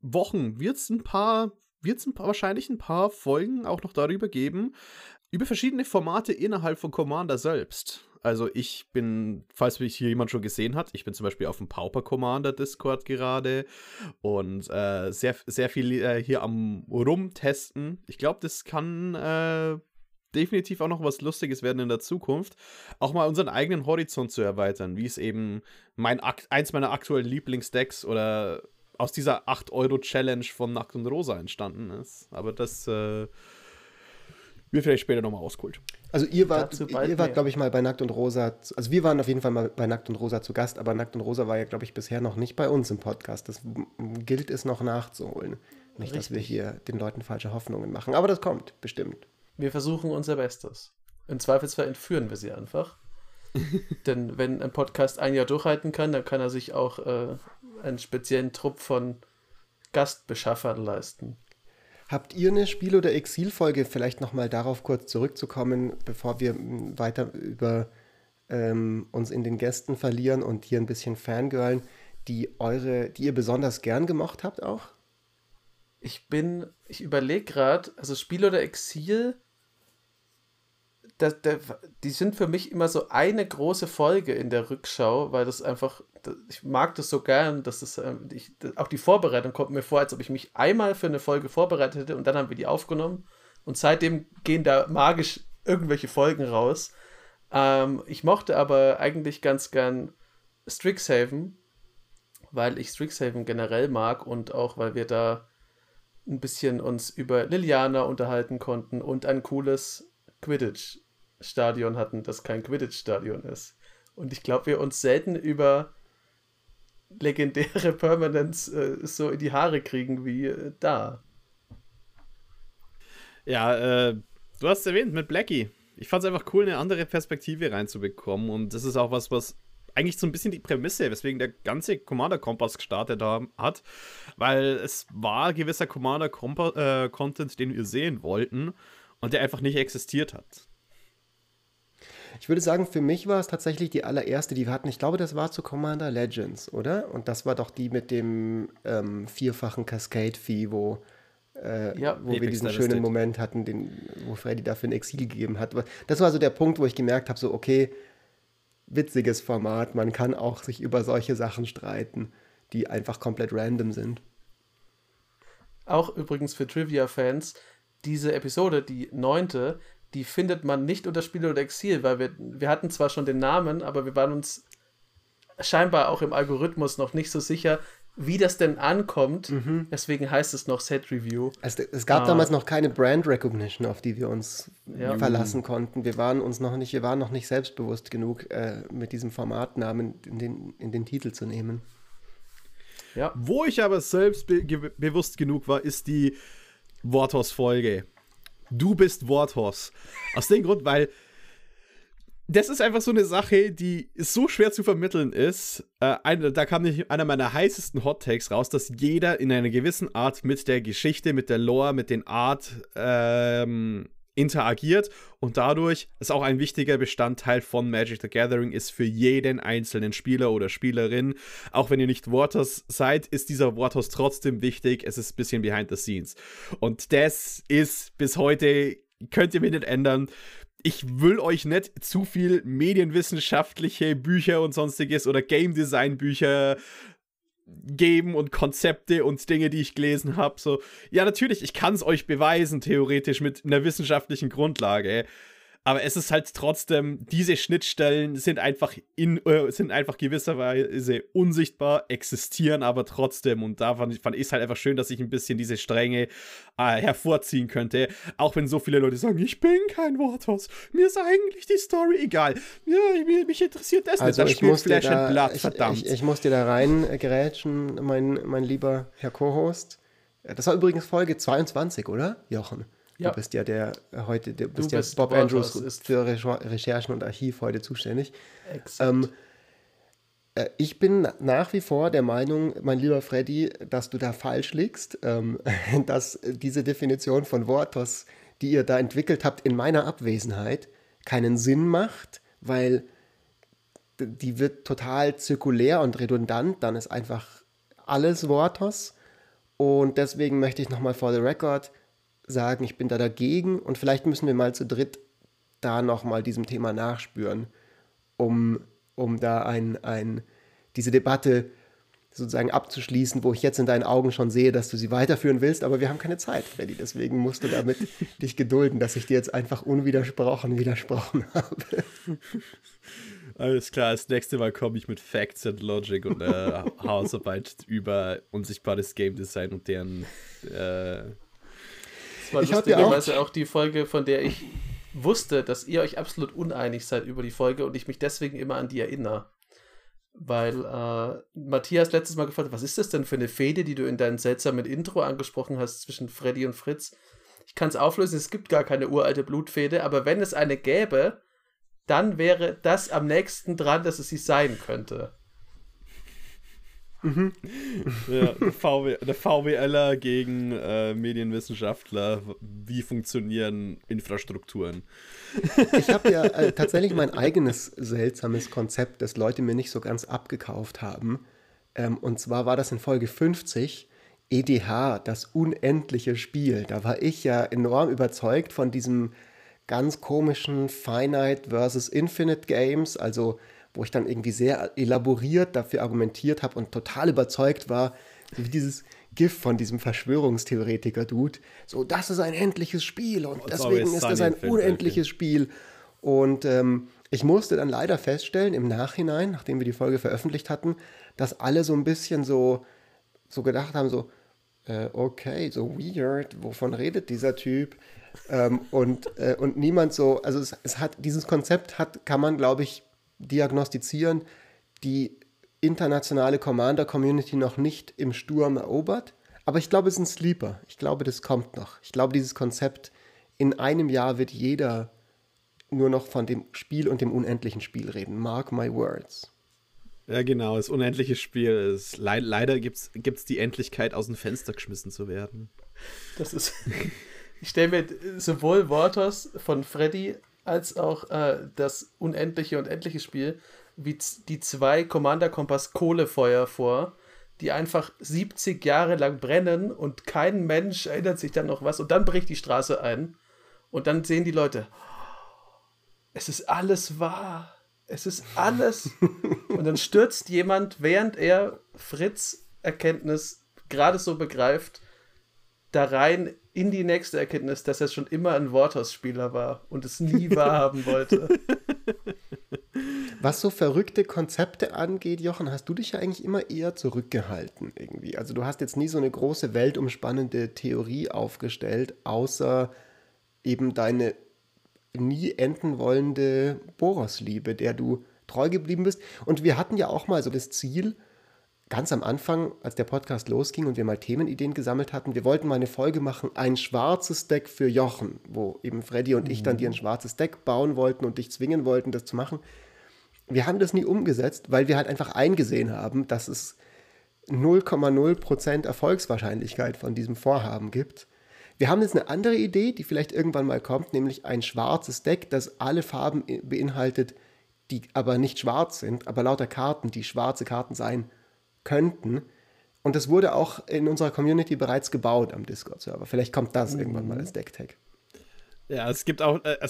Wochen wird es wahrscheinlich ein paar Folgen auch noch darüber geben, über verschiedene Formate innerhalb von Commander selbst. Also ich bin, falls mich hier jemand schon gesehen hat, ich bin zum Beispiel auf dem Pauper Commander Discord gerade und sehr, sehr viel hier am Rumtesten. Ich glaube, das kann definitiv auch noch was Lustiges werden in der Zukunft. Auch mal unseren eigenen Horizont zu erweitern, wie es eben eins meiner aktuellen Lieblingsdecks oder aus dieser 8-Euro-Challenge von Nackt und Rosa entstanden ist. Aber das wird vielleicht später nochmal ausgeholt. Also ihr wart glaube ich, mal bei Nackt und Rosa. Also wir waren auf jeden Fall mal bei Nackt und Rosa zu Gast, aber Nackt und Rosa war ja, glaube ich, bisher noch nicht bei uns im Podcast. Das gilt es noch nachzuholen. Nicht, richtig, dass wir hier den Leuten falsche Hoffnungen machen, aber das kommt bestimmt. Wir versuchen unser Bestes. Im Zweifelsfall entführen wir sie einfach. Denn wenn ein Podcast ein Jahr durchhalten kann, dann kann er sich auch einen speziellen Trupp von Gastbeschaffern leisten. Habt ihr eine Spiel- oder Exilfolge, vielleicht nochmal darauf kurz zurückzukommen, bevor wir weiter über uns in den Gästen verlieren und hier ein bisschen fangirlen, die ihr besonders gern gemocht habt auch? Ich überlege gerade, also Spiel oder Exil, die sind für mich immer so eine große Folge in der Rückschau, weil das einfach, ich mag das so gern, dass auch die Vorbereitung kommt mir vor, als ob ich mich einmal für eine Folge vorbereitet hätte und dann haben wir die aufgenommen und seitdem gehen da magisch irgendwelche Folgen raus. Ich mochte aber eigentlich ganz gern Strixhaven, weil ich Strixhaven generell mag und auch, weil wir da ein bisschen uns über Liliana unterhalten konnten und ein cooles Quidditch-Stadion hatten, das kein Quidditch-Stadion ist. Und ich glaube, wir uns selten über legendäre Permanents so in die Haare kriegen wie da. Ja, du hast es erwähnt mit Blackie. Ich fand es einfach cool, eine andere Perspektive reinzubekommen und das ist auch was eigentlich so ein bisschen die Prämisse, weswegen der ganze Commander-Kompass gestartet hat, weil es war gewisser Commander-Content, den wir sehen wollten und der einfach nicht existiert hat. Ich würde sagen, für mich war es tatsächlich die allererste, die wir hatten. Ich glaube, das war zu Commander Legends, oder? Und das war doch die mit dem vierfachen Cascade-Fee, wo wir diesen schönen Moment hatten, wo Freddy dafür ein Exil gegeben hat. Das war so der Punkt, wo ich gemerkt habe, so okay, witziges Format, man kann auch sich über solche Sachen streiten, die einfach komplett random sind. Auch übrigens für Trivia-Fans, diese Episode, die 9., die findet man nicht unter Spiel oder Exil, weil wir hatten zwar schon den Namen, aber wir waren uns scheinbar auch im Algorithmus noch nicht so sicher, wie das denn ankommt, deswegen heißt es noch Set Review. Also, es gab damals noch keine Brand Recognition, auf die wir uns verlassen konnten. Wir waren noch nicht selbstbewusst genug, mit diesem Formatnamen in den Titel zu nehmen. Ja. Wo ich aber selbstbewusst genug war, ist die Worthaus-Folge. Du bist Worthaus. Aus dem Grund, weil das ist einfach so eine Sache, die so schwer zu vermitteln ist. Da kam einer meiner heißesten Hot-Takes raus, dass jeder in einer gewissen Art mit der Geschichte, mit der Lore, mit den Art interagiert und dadurch ist auch ein wichtiger Bestandteil von Magic the Gathering ist für jeden einzelnen Spieler oder Spielerin. Auch wenn ihr nicht Worthaus seid, ist dieser Worthaus trotzdem wichtig. Es ist ein bisschen behind the scenes. Und das ist bis heute, könnt ihr mir nicht ändern. Ich will euch nicht zu viel medienwissenschaftliche Bücher und sonstiges oder Game-Design-Bücher geben und Konzepte und Dinge, die ich gelesen habe. So, ja, natürlich, ich kann es euch beweisen, theoretisch, mit einer wissenschaftlichen Grundlage. Aber es ist halt trotzdem, diese Schnittstellen sind einfach gewisserweise unsichtbar, existieren aber trotzdem. Und da fand ich es halt einfach schön, dass ich ein bisschen diese Stränge hervorziehen könnte. Auch wenn so viele Leute sagen, ich bin kein Worthaus, mir ist eigentlich die Story egal. Ja, mich interessiert das also nicht. Das spielt Flash and Blood, verdammt. Ich muss dir da reingrätschen, mein lieber Herr Co-Host. Das war übrigens Folge 22, oder, Jochen? Ja. Du bist ja Bob Andrews für Recherchen und Archiv heute zuständig. Ich bin nach wie vor der Meinung, mein lieber Freddy, dass du da falsch liegst, dass diese Definition von Vortos, die ihr da entwickelt habt, in meiner Abwesenheit keinen Sinn macht, weil die wird total zirkulär und redundant, dann ist einfach alles Vortos und deswegen möchte ich nochmal for the record sagen, ich bin da dagegen und vielleicht müssen wir mal zu dritt da nochmal diesem Thema nachspüren, um da diese Debatte sozusagen abzuschließen, wo ich jetzt in deinen Augen schon sehe, dass du sie weiterführen willst, aber wir haben keine Zeit, Freddy, deswegen musst du damit dich gedulden, dass ich dir jetzt einfach widersprochen habe. Alles klar, das nächste Mal komme ich mit Facts and Logic und Hausarbeit über unsichtbares Game Design und deren Das war lustigerweise auch die Folge, von der ich wusste, dass ihr euch absolut uneinig seid über die Folge und ich mich deswegen immer an die erinnere. Weil Matthias letztes Mal gefragt hat, was ist das denn für eine Fehde, die du in deinem seltsamen Intro angesprochen hast zwischen Freddy und Fritz? Ich kann es auflösen, es gibt gar keine uralte Blutfehde, aber wenn es eine gäbe, dann wäre das am nächsten dran, dass es sie sein könnte. Mhm. Ja, der VWLer gegen Medienwissenschaftler, wie funktionieren Infrastrukturen? Ich habe ja tatsächlich mein eigenes seltsames Konzept, das Leute mir nicht so ganz abgekauft haben. Und zwar war das in Folge 50, EDH, das unendliche Spiel. Da war ich ja enorm überzeugt von diesem ganz komischen Finite versus Infinite Games, also wo ich dann irgendwie sehr elaboriert dafür argumentiert habe und total überzeugt war, so wie dieses GIF von diesem Verschwörungstheoretiker-Dude, so, das ist ein endliches Spiel und deswegen ist das ein unendliches Spiel. Und ich musste dann leider feststellen, im Nachhinein, nachdem wir die Folge veröffentlicht hatten, dass alle so ein bisschen so gedacht haben, so, okay, so weird, wovon redet dieser Typ? Und niemand so, also kann man, glaube ich, diagnostizieren, die internationale Commander-Community noch nicht im Sturm erobert. Aber ich glaube, es ist ein Sleeper. Ich glaube, das kommt noch. Ich glaube, dieses Konzept, in einem Jahr wird jeder nur noch von dem Spiel und dem unendlichen Spiel reden. Mark my words. Ja, genau. Das unendliche Spiel ist, leider gibt's die Endlichkeit, aus dem Fenster geschmissen zu werden. Das ist... Ich stelle mir sowohl Vortos von Freddy als auch das unendliche und endliche Spiel wie die zwei Commander-Kompass Kohlefeuer vor, die einfach 70 Jahre lang brennen und kein Mensch erinnert sich dann noch was und dann bricht die Straße ein und dann sehen die Leute, es ist alles wahr, es ist alles und dann stürzt jemand, während er Fritz Erkenntnis gerade so begreift, da rein in die nächste Erkenntnis, dass er schon immer ein Vortos-Spieler war und es nie wahrhaben wollte. Was so verrückte Konzepte angeht, Jochen, hast du dich ja eigentlich immer eher zurückgehalten irgendwie. Also du hast jetzt nie so eine große weltumspannende Theorie aufgestellt, außer eben deine nie enden wollende Boros-Liebe, der du treu geblieben bist. Und wir hatten ja auch mal so das Ziel, ganz am Anfang, als der Podcast losging und wir mal Themenideen gesammelt hatten, wir wollten mal eine Folge machen, ein schwarzes Deck für Jochen, wo eben Freddy und ich dann dir ein schwarzes Deck bauen wollten und dich zwingen wollten, das zu machen. Wir haben das nie umgesetzt, weil wir halt einfach eingesehen haben, dass es 0,0% Erfolgswahrscheinlichkeit von diesem Vorhaben gibt. Wir haben jetzt eine andere Idee, die vielleicht irgendwann mal kommt, nämlich ein schwarzes Deck, das alle Farben beinhaltet, die aber nicht schwarz sind, aber lauter Karten, die schwarze Karten sein könnten. Und das wurde auch in unserer Community bereits gebaut am Discord-Server. Vielleicht kommt das irgendwann mal als Deck-Tag. Ja, es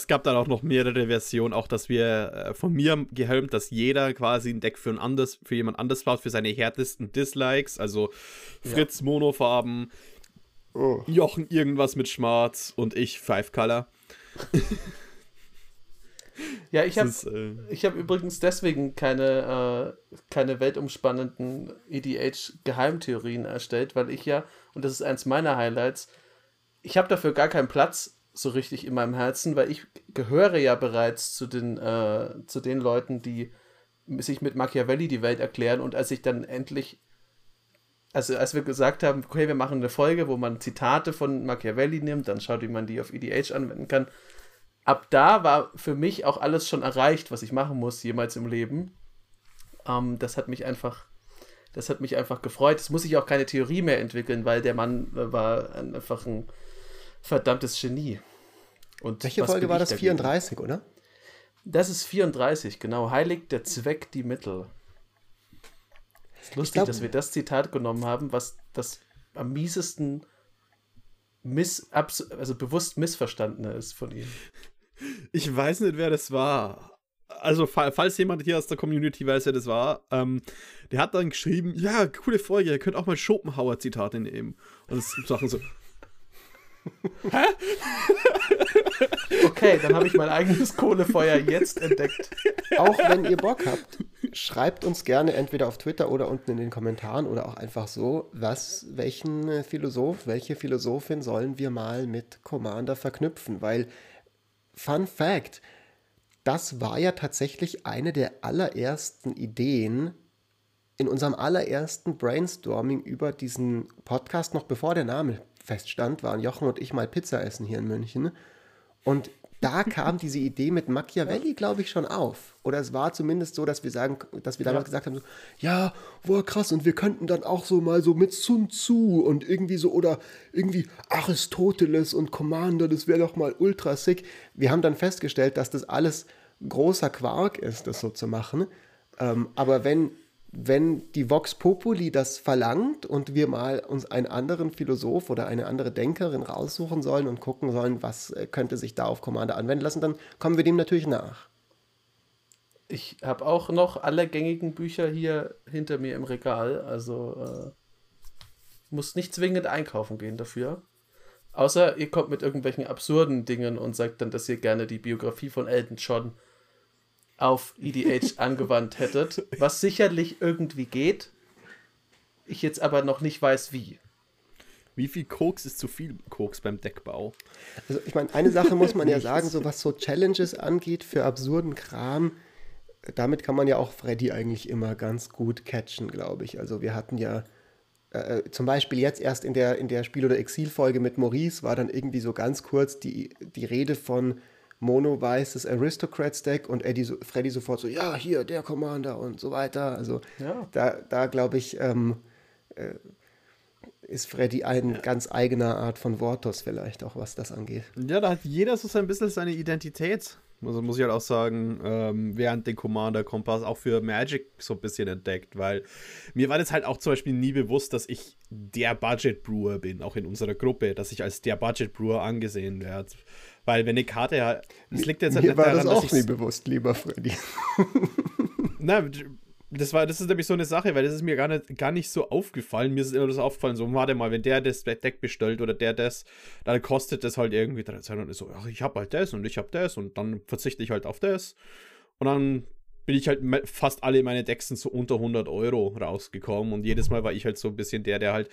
gab dann auch noch mehrere Versionen, auch dass wir von mir gehelmt, dass jeder quasi ein Deck für jemand anders baut, für seine härtesten Dislikes, also Fritz Monofarben, Jochen irgendwas mit Schwarz und ich Five Color. Ja, ich hab übrigens deswegen keine weltumspannenden EDH-Geheimtheorien erstellt, weil ich ja, und das ist eins meiner Highlights, ich habe dafür gar keinen Platz so richtig in meinem Herzen, weil ich gehöre ja bereits zu den Leuten, die sich mit Machiavelli die Welt erklären. Und als ich dann endlich, also als wir gesagt haben, okay, wir machen eine Folge, wo man Zitate von Machiavelli nimmt, dann schaut, wie man die auf EDH anwenden kann. Ab da war für mich auch alles schon erreicht, was ich machen muss, jemals im Leben. Das hat mich einfach gefreut. Es muss sich auch keine Theorie mehr entwickeln, weil der Mann war einfach ein verdammtes Genie. Und welche Folge war das? 34, oder? Das ist 34, genau. Heiligt der Zweck die Mittel. Es ist lustig, dass wir das Zitat genommen haben, was das am miesesten bewusst Missverstandene ist von ihm. Ich weiß nicht, wer das war. Also, falls jemand hier aus der Community weiß, wer das war, der hat dann geschrieben, ja, coole Folge, ihr könnt auch mal Schopenhauer-Zitate nehmen. Und es Sachen so. Hä? Okay, dann habe ich mein eigenes Kohlefeuer jetzt entdeckt. Auch wenn ihr Bock habt, schreibt uns gerne entweder auf Twitter oder unten in den Kommentaren oder auch einfach so, welchen Philosoph, welche Philosophin sollen wir mal mit Commander verknüpfen? Weil, Fun Fact, das war ja tatsächlich eine der allerersten Ideen in unserem allerersten Brainstorming über diesen Podcast, noch bevor der Name feststand, waren Jochen und ich mal Pizza essen hier in München. Und da kam diese Idee mit Machiavelli, glaube ich, schon auf. Oder es war zumindest so, dass wir damals gesagt haben, so, ja, boah, krass, und wir könnten dann auch so mal so mit Sun Tzu und irgendwie so, oder irgendwie Aristoteles und Commander, das wäre doch mal ultra sick. Wir haben dann festgestellt, dass das alles großer Quark ist, das so zu machen. Aber wenn die Vox Populi das verlangt und wir mal uns einen anderen Philosoph oder eine andere Denkerin raussuchen sollen und gucken sollen, was könnte sich da auf Commander anwenden lassen, dann kommen wir dem natürlich nach. Ich habe auch noch alle gängigen Bücher hier hinter mir im Regal, also muss nicht zwingend einkaufen gehen dafür. Außer ihr kommt mit irgendwelchen absurden Dingen und sagt dann, dass ihr gerne die Biografie von Elton John auf EDH angewandt hättet, was sicherlich irgendwie geht, ich jetzt aber noch nicht weiß, wie. Wie viel Koks ist zu viel Koks beim Deckbau? Also ich meine, eine Sache muss man ja sagen, so was so Challenges angeht für absurden Kram, damit kann man ja auch Freddy eigentlich immer ganz gut catchen, glaube ich. Also wir hatten ja zum Beispiel jetzt erst in der Spiel- oder Exil-Folge mit Maurice war dann irgendwie so ganz kurz die Rede von mono-weißes Aristocrats-Deck und Freddy sofort so, ja, hier, der Commander und so weiter. Also ja. Da glaube ich, ist Freddy eine ganz eigener Art von Wortus vielleicht auch, was das angeht. Ja, da hat jeder so ein bisschen seine Identität. Also muss ich halt auch sagen, während den Commander-Kompass auch für Magic so ein bisschen entdeckt, weil mir war das halt auch zum Beispiel nie bewusst, dass ich der Budget-Brewer bin, auch in unserer Gruppe, dass ich als der Budget-Brewer angesehen werde. Weil wenn eine Karte hat, das liegt jetzt halt nicht daran, dass ich... Mir war das auch nie bewusst, lieber Freddy. Nein, das ist nämlich so eine Sache, weil das ist mir gar nicht so aufgefallen. Mir ist immer das aufgefallen, so, warte mal, wenn der das Deck bestellt oder der das, dann kostet das halt irgendwie 3 Cent und ist so, ach, ich hab halt das und ich hab das und dann verzichte ich halt auf das. Und dann bin ich halt fast alle meine Decks sind so unter 100 Euro rausgekommen und jedes Mal war ich halt so ein bisschen der halt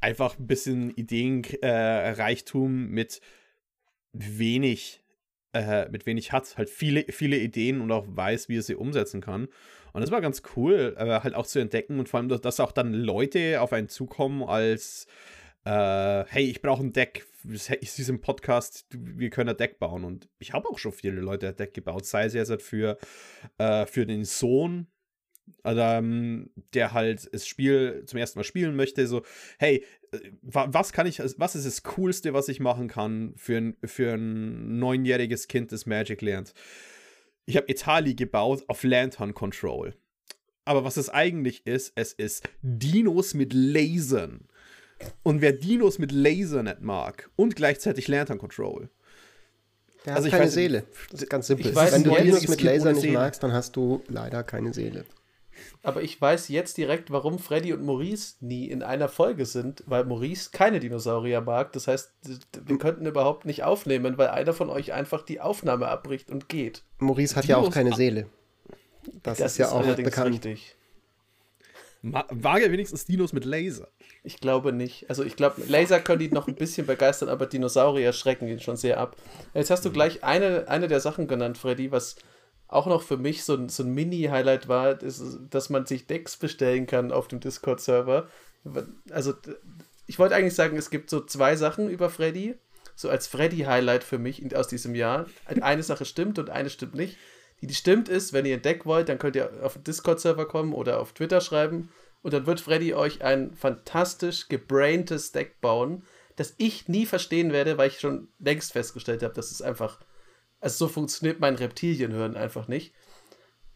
einfach ein bisschen Ideenreichtum mit wenig hat, halt viele Ideen und auch weiß, wie er sie umsetzen kann. Und das war ganz cool, halt auch zu entdecken und vor allem, dass auch dann Leute auf einen zukommen als hey, ich brauche ein Deck, ich sehe es im Podcast, wir können ein Deck bauen. Und ich habe auch schon viele Leute ein Deck gebaut, sei es jetzt halt für den Sohn, also, der halt das Spiel zum ersten Mal spielen möchte, so, hey, was ist das Coolste, was ich machen kann für ein 9-jähriges Kind, das Magic lernt? Ich habe Itali gebaut auf Lantern Control. Aber was es eigentlich ist, es ist Dinos mit Lasern. Und wer Dinos mit Laser nicht mag und gleichzeitig Lantern Control, der hat keine Seele. Das ist ganz simpel. Wenn du Dinos mit Laser nicht magst, dann hast du leider keine Seele. Aber ich weiß jetzt direkt, warum Freddy und Maurice nie in einer Folge sind, weil Maurice keine Dinosaurier mag. Das heißt, wir könnten überhaupt nicht aufnehmen, weil einer von euch einfach die Aufnahme abbricht und geht. Maurice hat ja auch keine Seele. Das ist ja auch bekannt. Richtig. Wage ja wenigstens Dinos mit Laser. Ich glaube nicht. Also ich glaube, Laser können die noch ein bisschen begeistern, aber Dinosaurier schrecken ihn schon sehr ab. Jetzt hast du gleich eine der Sachen genannt, Freddy, was auch noch für mich so ein Mini-Highlight war, ist, dass man sich Decks bestellen kann auf dem Discord-Server. Also, ich wollte eigentlich sagen, es gibt so 2 Sachen über Freddy, so als Freddy-Highlight für mich aus diesem Jahr. Eine Sache stimmt und eine stimmt nicht. die stimmt ist. Wenn ihr ein Deck wollt, dann könnt ihr auf den Discord-Server kommen oder auf Twitter schreiben und dann wird Freddy euch ein fantastisch gebraintes Deck bauen, das ich nie verstehen werde, weil ich schon längst festgestellt habe, dass es einfach, also so funktioniert mein Reptilienhirn einfach nicht.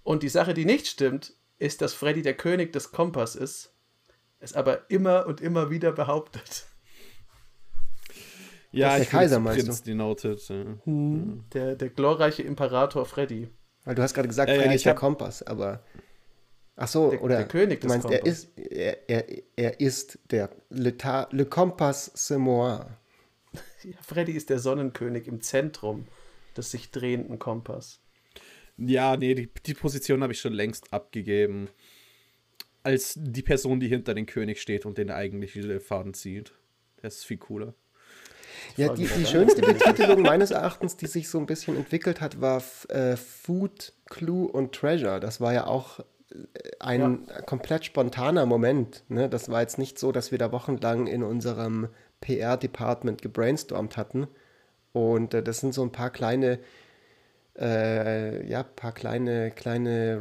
Und die Sache, die nicht stimmt, ist, dass Freddy der König des Kompass ist, es aber immer und immer wieder behauptet. Ja, der Kaiser meinst du? Der glorreiche Imperator Freddy. Weil du hast gerade gesagt, Freddy ist der Kompass, aber ach so, oder der König des Kompass. Du meinst, er ist der Le Kompass c'est moi. Ja, Freddy ist der Sonnenkönig im Zentrum des sich drehenden Kompass. Ja, nee, die Position habe ich schon längst abgegeben. Als die Person, die hinter den König steht und den eigentlichen Faden zieht. Das ist viel cooler. Ja, die schönste Betitelung meines Erachtens, die sich so ein bisschen entwickelt hat, war Food, Clue und Treasure. Das war ja auch ein komplett spontaner Moment. Ne? Das war jetzt nicht so, dass wir da wochenlang in unserem PR-Department gebrainstormt hatten. Und das sind so ein paar kleine kleine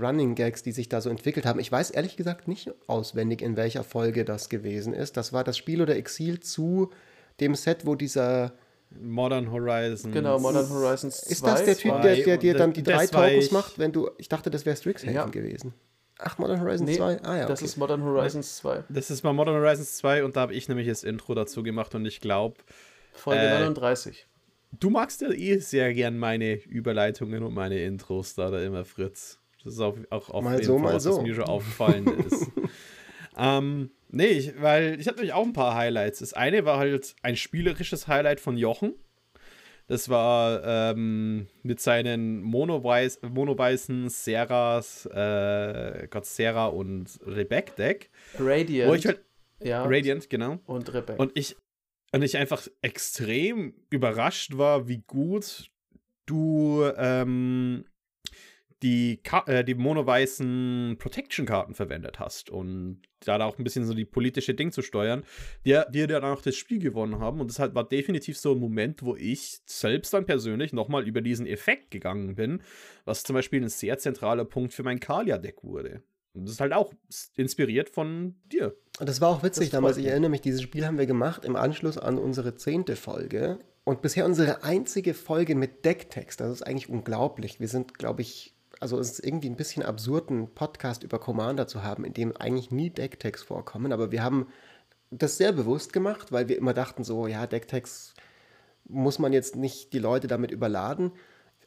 Running Gags, die sich da so entwickelt haben. Ich weiß ehrlich gesagt nicht auswendig, in welcher Folge das gewesen ist. Das war das Spiel oder Exil zu dem Set, wo dieser Modern Horizons. Genau, Modern Horizons 2. Ist das der Typ, der dir dann die 3 Tokens macht, wenn du. Ich dachte, das wäre Strixhaven gewesen. Ach, Modern Horizons 2? Ah ja, okay. Das ist Modern Horizons 2. Das ist mal Modern Horizons 2 und da habe ich nämlich das Intro dazu gemacht und ich glaube Folge 39. Du magst ja sehr gern meine Überleitungen und meine Intros da immer, Fritz. Das ist auch auf jeden so, Fall, was so. Mir schon aufgefallen ist. Weil ich hatte natürlich auch ein paar Highlights. Das eine war halt ein spielerisches Highlight von Jochen. Das war mit seinen monoweißen Seras, Serra und Rebecca Deck. Radiant. Wo ich halt, Radiant, genau. Und Rebecca. Und ich einfach extrem überrascht war, wie gut du die monoweißen Protection-Karten verwendet hast und da auch ein bisschen so die politische Ding zu steuern, die dann auch das Spiel gewonnen haben. Und das halt war definitiv so ein Moment, wo ich selbst dann persönlich nochmal über diesen Effekt gegangen bin, was zum Beispiel ein sehr zentraler Punkt für mein Kalia-Deck wurde. Und das ist halt auch inspiriert von dir. Und das war auch witzig damals. Ich erinnere mich, dieses Spiel haben wir gemacht im Anschluss an unsere 10. Folge. Und bisher unsere einzige Folge mit Decktext. Das ist eigentlich unglaublich. Wir sind, glaube ich, also es ist irgendwie ein bisschen absurd, einen Podcast über Commander zu haben, in dem eigentlich nie Decktext vorkommen. Aber wir haben das sehr bewusst gemacht, weil wir immer dachten so, ja, Decktext muss man jetzt nicht die Leute damit überladen.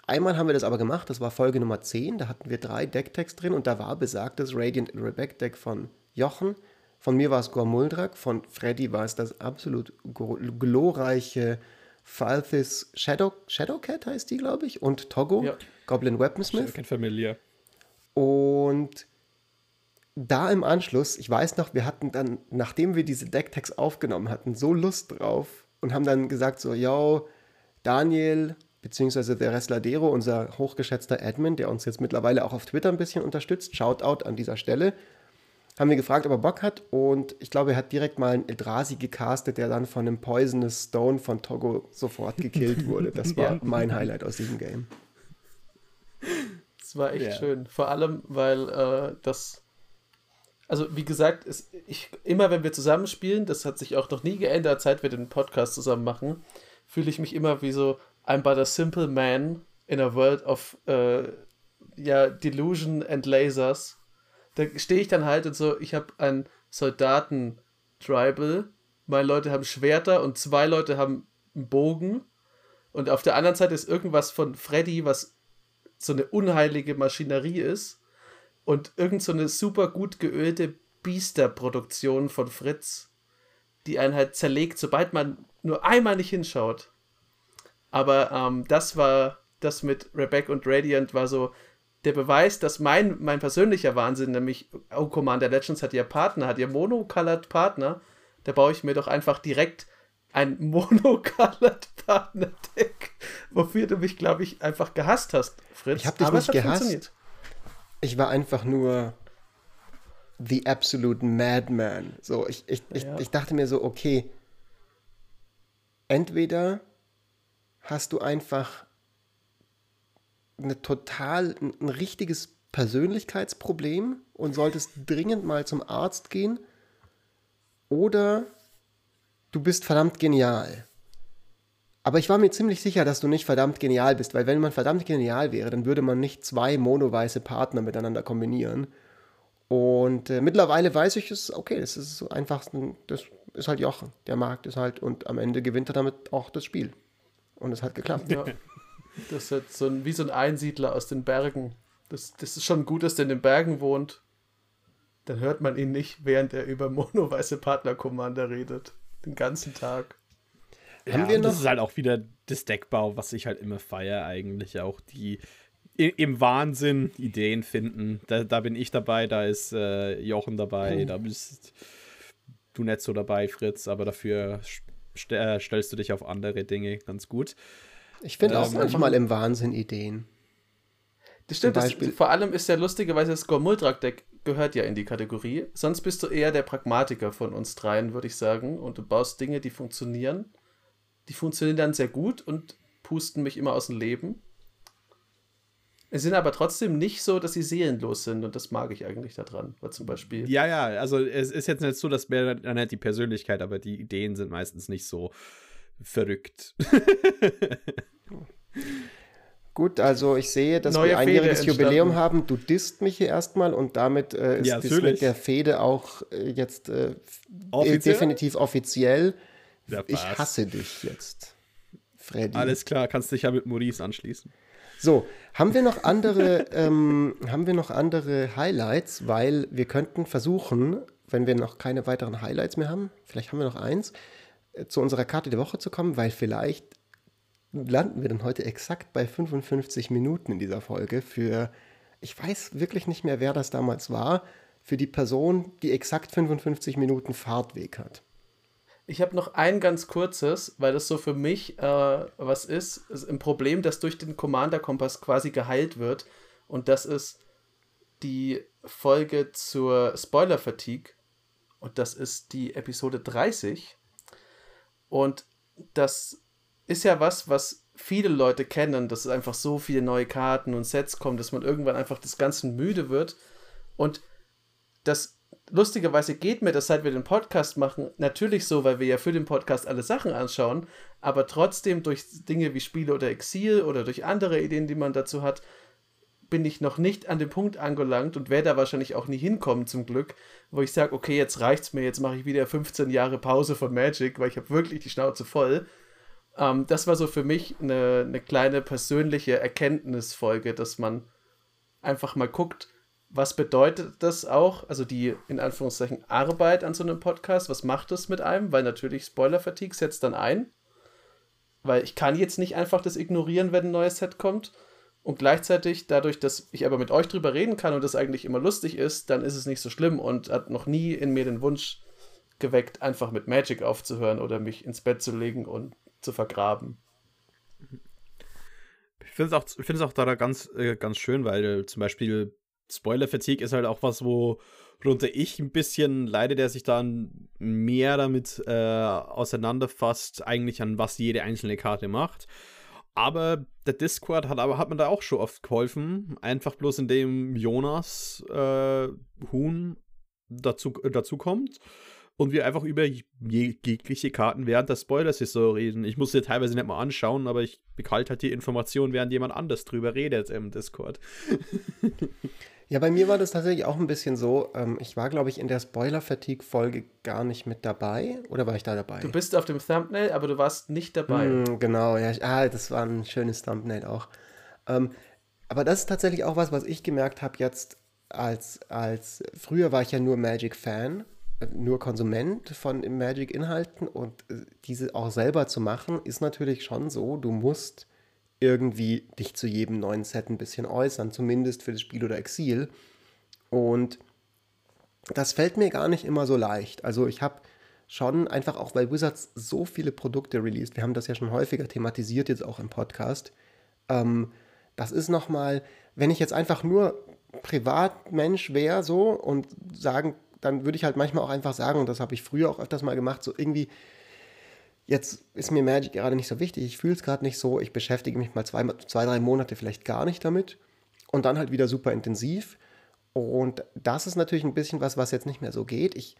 Einmal haben wir das aber gemacht, das war Folge Nummer 10, da hatten wir 3 Decktext drin und da war besagtes Radiant Rebecca Deck von Jochen, von mir war es Gormuldrak, von Freddy war es das absolut glorreiche Falthis Shadowcat heißt die, glaube ich, und Togo, Goblin Weaponsmith. Shadowcat Familie. Und da im Anschluss, ich weiß noch, wir hatten dann, nachdem wir diese Decktext aufgenommen hatten, so Lust drauf und haben dann gesagt so, yo, Daniel, beziehungsweise der Resladero, unser hochgeschätzter Admin, der uns jetzt mittlerweile auch auf Twitter ein bisschen unterstützt, Shoutout an dieser Stelle, haben wir gefragt, ob er Bock hat und ich glaube, er hat direkt mal einen Eldrazi gecastet, der dann von einem Poisonous Stone von Togo sofort gekillt wurde. Das war mein Highlight aus diesem Game. Das war echt schön, vor allem, weil also wie gesagt, immer wenn wir zusammenspielen, das hat sich auch noch nie geändert, seit wir den Podcast zusammen machen, fühle ich mich immer wie so I'm but a simple man in a world of delusion and lasers. Da stehe ich dann halt und so, ich habe einen Soldaten-Tribal, meine Leute haben Schwerter und 2 Leute haben einen Bogen und auf der anderen Seite ist irgendwas von Freddy, was so eine unheilige Maschinerie ist und irgend so eine super gut geölte Biester-Produktion von Fritz, die einen halt zerlegt, sobald man nur einmal nicht hinschaut. Aber das mit Rebecca und Radiant war so der Beweis, dass mein persönlicher Wahnsinn, nämlich, oh, Commander Legends hat ihr monocolored Partner, da baue ich mir doch einfach direkt ein monocolored Partner-Deck, wofür du mich, glaube ich, einfach gehasst hast, Fritz. Ich habe dich nicht gehasst. Ich war einfach nur the absolute madman. So, ich dachte mir so, okay, entweder hast du einfach ein richtiges Persönlichkeitsproblem und solltest dringend mal zum Arzt gehen, oder du bist verdammt genial. Aber ich war mir ziemlich sicher, dass du nicht verdammt genial bist, weil wenn man verdammt genial wäre, dann würde man nicht zwei monoweiße Partner miteinander kombinieren. Und mittlerweile weiß ich, es okay, das ist so einfach, das ist halt Jochen, der Markt ist halt, und am Ende gewinnt er damit auch das Spiel. Und es hat geklappt. Ja. Das ist halt so wie so ein Einsiedler aus den Bergen. Das ist schon gut, dass der in den Bergen wohnt. Dann hört man ihn nicht, während er über monoweiße Partner-Commander redet. Den ganzen Tag. Ja, haben wir noch? Das ist halt auch wieder das Deckbau, was ich halt immer feiere eigentlich. Auch die im Wahnsinn Ideen finden. Da bin ich dabei, da ist Jochen dabei, Da bist du nicht so dabei, Fritz, aber dafür stellst du dich auf andere Dinge ganz gut. Ich finde auch manchmal im Wahnsinn Ideen. Das stimmt, vor allem ist ja lustigerweise das Gormuldrak-Deck gehört ja in die Kategorie. Sonst bist du eher der Pragmatiker von uns dreien, würde ich sagen. Und du baust Dinge, die funktionieren. Die funktionieren dann sehr gut und pusten mich immer aus dem Leben. Es sind aber trotzdem nicht so, dass sie seelenlos sind. Und das mag ich eigentlich daran. Weil zum Beispiel... Ja, also es ist jetzt nicht so, dass wir dann halt die Persönlichkeit, aber die Ideen sind meistens nicht so verrückt. Gut, also ich sehe, dass wir einjähriges Jubiläum haben. Du disst mich hier erstmal und damit ist ja, das mit der Fehde auch jetzt definitiv offiziell. Ja, ich hasse dich jetzt, Freddy. Alles klar, kannst dich ja mit Maurice anschließen. So, haben wir noch andere, Highlights? Weil wir könnten versuchen, wenn wir noch keine weiteren Highlights mehr haben, vielleicht haben wir noch eins, zu unserer Karte der Woche zu kommen, weil vielleicht landen wir dann heute exakt bei 55 Minuten in dieser Folge für, ich weiß wirklich nicht mehr, wer das damals war, für die Person, die exakt 55 Minuten Fahrtweg hat. Ich habe noch ein ganz kurzes, weil das so für mich was ist ein Problem, das durch den Commander-Kompass quasi geheilt wird, und das ist die Folge zur Spoiler-Fatigue, und das ist die Episode 30, und das ist ja was viele Leute kennen, dass es einfach so viele neue Karten und Sets kommen, dass man irgendwann einfach des Ganzen müde wird. Und das, lustigerweise geht mir das, seit wir den Podcast machen, natürlich so, weil wir ja für den Podcast alle Sachen anschauen, aber trotzdem durch Dinge wie Spiele oder Exil oder durch andere Ideen, die man dazu hat, bin ich noch nicht an dem Punkt angelangt und werde da wahrscheinlich auch nie hinkommen, zum Glück, wo ich sage, okay, jetzt reicht's mir, jetzt mache ich wieder 15 Jahre Pause von Magic, weil ich habe wirklich die Schnauze voll. Das war so für mich eine kleine persönliche Erkenntnisfolge, dass man einfach mal guckt, was bedeutet das auch, also die, in Anführungszeichen, Arbeit an so einem Podcast, was macht das mit einem, weil natürlich Spoiler-Fatigue setzt dann ein, weil ich kann jetzt nicht einfach das ignorieren, wenn ein neues Set kommt, und gleichzeitig dadurch, dass ich aber mit euch drüber reden kann und das eigentlich immer lustig ist, dann ist es nicht so schlimm und hat noch nie in mir den Wunsch geweckt, einfach mit Magic aufzuhören oder mich ins Bett zu legen und zu vergraben. Ich finde es auch da ganz schön, weil zum Beispiel Spoiler-Fatigue ist halt auch was, worunter ich ein bisschen leide, der sich dann mehr damit auseinanderfasst, eigentlich an was jede einzelne Karte macht. Aber der Discord hat mir da auch schon oft geholfen, einfach bloß indem Jonas Huhn dazu kommt. Und wir einfach über jegliche Karten während der Spoiler-Saison reden. Ich muss sie teilweise nicht mal anschauen, aber ich behalte halt die Information, während jemand anders drüber redet im Discord. Ja, bei mir war das tatsächlich auch ein bisschen so. Ich war, glaube ich, in der Spoiler-Fatigue-Folge gar nicht mit dabei. Oder war ich da dabei? Du bist auf dem Thumbnail, aber du warst nicht dabei. Genau, ja. Das war ein schönes Thumbnail auch. Aber das ist tatsächlich auch was ich gemerkt habe jetzt, als früher war ich ja nur Magic-Fan, nur Konsument von Magic-Inhalten, und diese auch selber zu machen, ist natürlich schon so, du musst irgendwie dich zu jedem neuen Set ein bisschen äußern, zumindest für das Spiel oder Exil, und das fällt mir gar nicht immer so leicht. Also ich habe schon einfach auch, weil Wizards so viele Produkte released, wir haben das ja schon häufiger thematisiert jetzt auch im Podcast, das ist nochmal, wenn ich jetzt einfach nur Privatmensch wäre so und sagen, dann würde ich halt manchmal auch einfach sagen, und das habe ich früher auch öfters mal gemacht, so irgendwie, jetzt ist mir Magic gerade nicht so wichtig, ich fühle es gerade nicht so, ich beschäftige mich mal zwei, drei Monate vielleicht gar nicht damit und dann halt wieder super intensiv. Und das ist natürlich ein bisschen was, was jetzt nicht mehr so geht. Ich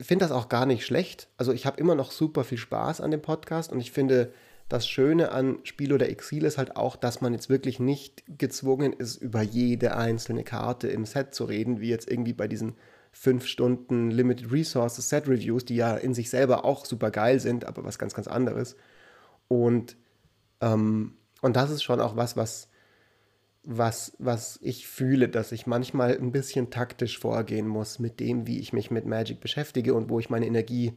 finde das auch gar nicht schlecht. Also ich habe immer noch super viel Spaß an dem Podcast und ich finde, das Schöne an Spiel oder Exil ist halt auch, dass man jetzt wirklich nicht gezwungen ist, über jede einzelne Karte im Set zu reden, wie jetzt irgendwie bei diesen 5 Stunden Limited Resources Set Reviews, die ja in sich selber auch super geil sind, aber was ganz, ganz anderes. Und das ist schon auch was ich fühle, dass ich manchmal ein bisschen taktisch vorgehen muss mit dem, wie ich mich mit Magic beschäftige und wo ich meine Energie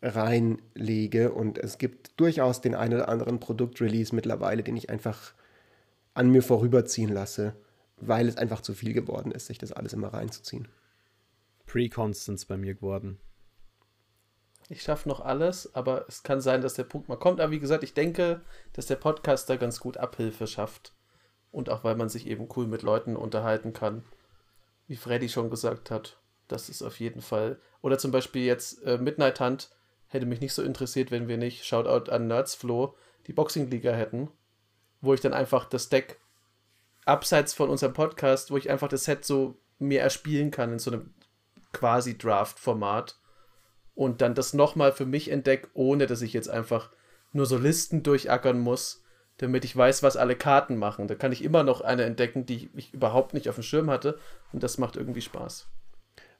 reinlege. Und es gibt durchaus den einen oder anderen Produktrelease mittlerweile, den ich einfach an mir vorüberziehen lasse, weil es einfach zu viel geworden ist, sich das alles immer reinzuziehen. Pre-Constance bei mir geworden. Ich schaffe noch alles, aber es kann sein, dass der Punkt mal kommt. Aber wie gesagt, ich denke, dass der Podcast da ganz gut Abhilfe schafft. Und auch, weil man sich eben cool mit Leuten unterhalten kann. Wie Freddy schon gesagt hat, das ist auf jeden Fall. Oder zum Beispiel jetzt Midnight Hunt hätte mich nicht so interessiert, wenn wir nicht, Shoutout an Nerds Flo, die Boxing-Liga hätten. Wo ich dann einfach das Deck, abseits von unserem Podcast, wo ich einfach das Set so mir erspielen kann in so einem quasi Draft-Format. Und dann das nochmal für mich entdecke, ohne dass ich jetzt einfach nur so Listen durchackern muss, damit ich weiß, was alle Karten machen. Da kann ich immer noch eine entdecken, die ich überhaupt nicht auf dem Schirm hatte. Und das macht irgendwie Spaß.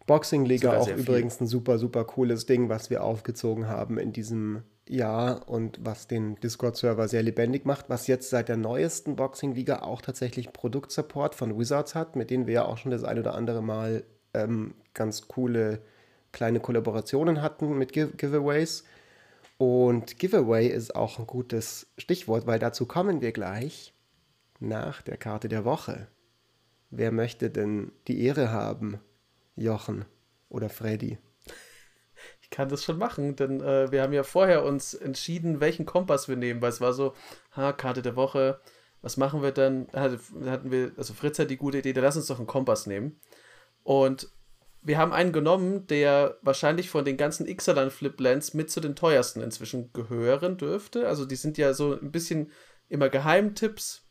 Boxing-Liga auch übrigens ein super, super cooles Ding, was wir aufgezogen haben in diesem Jahr und was den Discord-Server sehr lebendig macht, was jetzt seit der neuesten Boxing-Liga auch tatsächlich Produktsupport von Wizards hat, mit denen wir ja auch schon das ein oder andere Mal ganz coole kleine Kollaborationen hatten mit Giveaways. Und Giveaway ist auch ein gutes Stichwort, weil dazu kommen wir gleich nach der Karte der Woche. Wer möchte denn die Ehre haben, Jochen oder Freddy? Ich kann das schon machen, denn wir haben ja vorher uns entschieden, welchen Kompass wir nehmen, weil es war so, Karte der Woche, was machen wir denn? Also Fritz hat die gute Idee, dann lass uns doch einen Kompass nehmen. Und wir haben einen genommen, der wahrscheinlich von den ganzen Ixalan-Fliplands mit zu den teuersten inzwischen gehören dürfte. Also die sind ja so ein bisschen immer Geheimtipps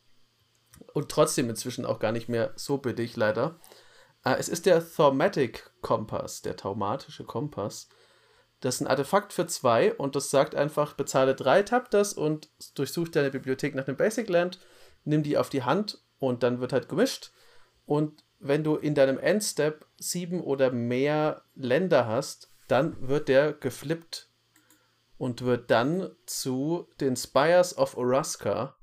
und trotzdem inzwischen auch gar nicht mehr so billig, leider. Es ist der Thaumatic Compass, der thaumatische Kompass. Das ist ein Artefakt für 2 und das sagt einfach, bezahle 3, tapp das und durchsuch deine Bibliothek nach einem Basic Land, nimm die auf die Hand und dann wird halt gemischt. Und wenn du in deinem Endstep 7 oder mehr Länder hast, dann wird der geflippt und wird dann zu den Spires of Orazca.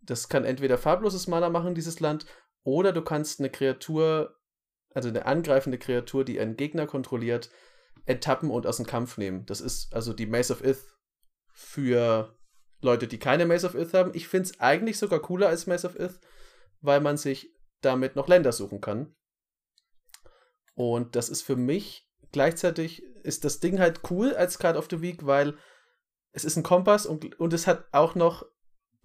Das kann entweder farbloses Mana machen, dieses Land, oder du kannst eine Kreatur, also eine angreifende Kreatur, die einen Gegner kontrolliert, enttappen und aus dem Kampf nehmen. Das ist also die Maze of Ith für Leute, die keine Maze of Ith haben. Ich finde es eigentlich sogar cooler als Maze of Ith, weil man sich damit noch Länder suchen kann. Und das ist für mich, gleichzeitig ist das Ding halt cool als Card of the Week, weil es ist ein Kompass und es hat auch noch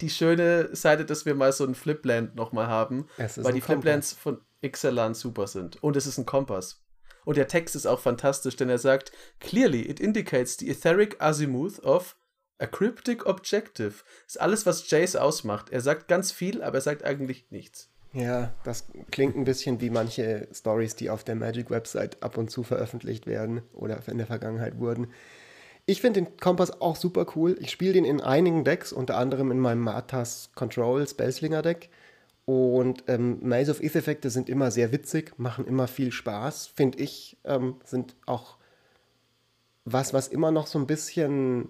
die schöne Seite, dass wir mal so ein Flipland nochmal haben, weil die Fliplands von Ixalan super sind. Und es ist ein Kompass. Und der Text ist auch fantastisch, denn er sagt, clearly it indicates the etheric azimuth of a cryptic objective. Das ist alles, was Jace ausmacht. Er sagt ganz viel, aber er sagt eigentlich nichts. Ja, das klingt ein bisschen wie manche Stories, die auf der Magic-Website ab und zu veröffentlicht werden oder in der Vergangenheit wurden. Ich finde den Kompass auch super cool. Ich spiele den in einigen Decks, unter anderem in meinem Martas Control Spellslinger-Deck. Und Maze of Ith-Effekte sind immer sehr witzig, machen immer viel Spaß, finde ich. Sind auch was immer noch so ein bisschen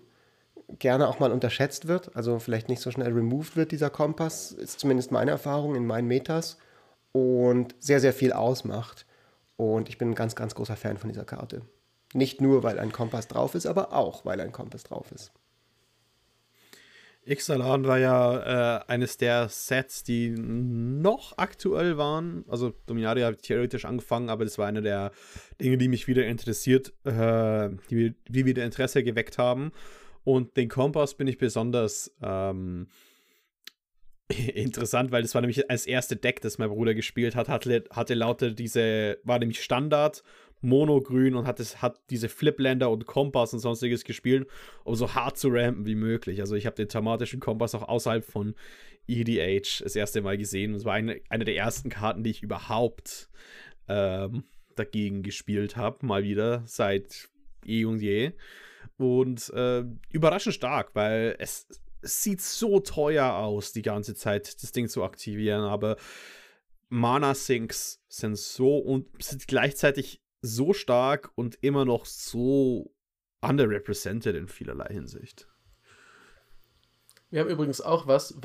gerne auch mal unterschätzt wird, also vielleicht nicht so schnell removed wird, dieser Kompass, ist zumindest meine Erfahrung in meinen Metas und sehr, sehr viel ausmacht. Und ich bin ein ganz, ganz großer Fan von dieser Karte. Nicht nur, weil ein Kompass drauf ist, aber auch, weil ein Kompass drauf ist. Ixalan war ja eines der Sets, die noch aktuell waren. Also Dominaria habe ich theoretisch angefangen, aber das war eine der Dinge, die mich wieder interessiert, die wieder Interesse geweckt haben. Und den Kompass bin ich besonders interessant, weil das war nämlich als erste Deck, das mein Bruder gespielt hat, hatte lauter diese, war nämlich Standard monogrün und hat diese Flipländer und Kompass und sonstiges gespielt, um so hart zu rampen wie möglich. Also ich habe den thaumatischen Kompass auch außerhalb von EDH das erste Mal gesehen. Das war eine der ersten Karten, die ich überhaupt dagegen gespielt habe, mal wieder, seit eh und je. Und überraschend stark, weil es sieht so teuer aus, die ganze Zeit das Ding zu aktivieren, aber Mana-Sinks sind so und sind gleichzeitig so stark und immer noch so underrepresented in vielerlei Hinsicht. Wir haben übrigens auch was,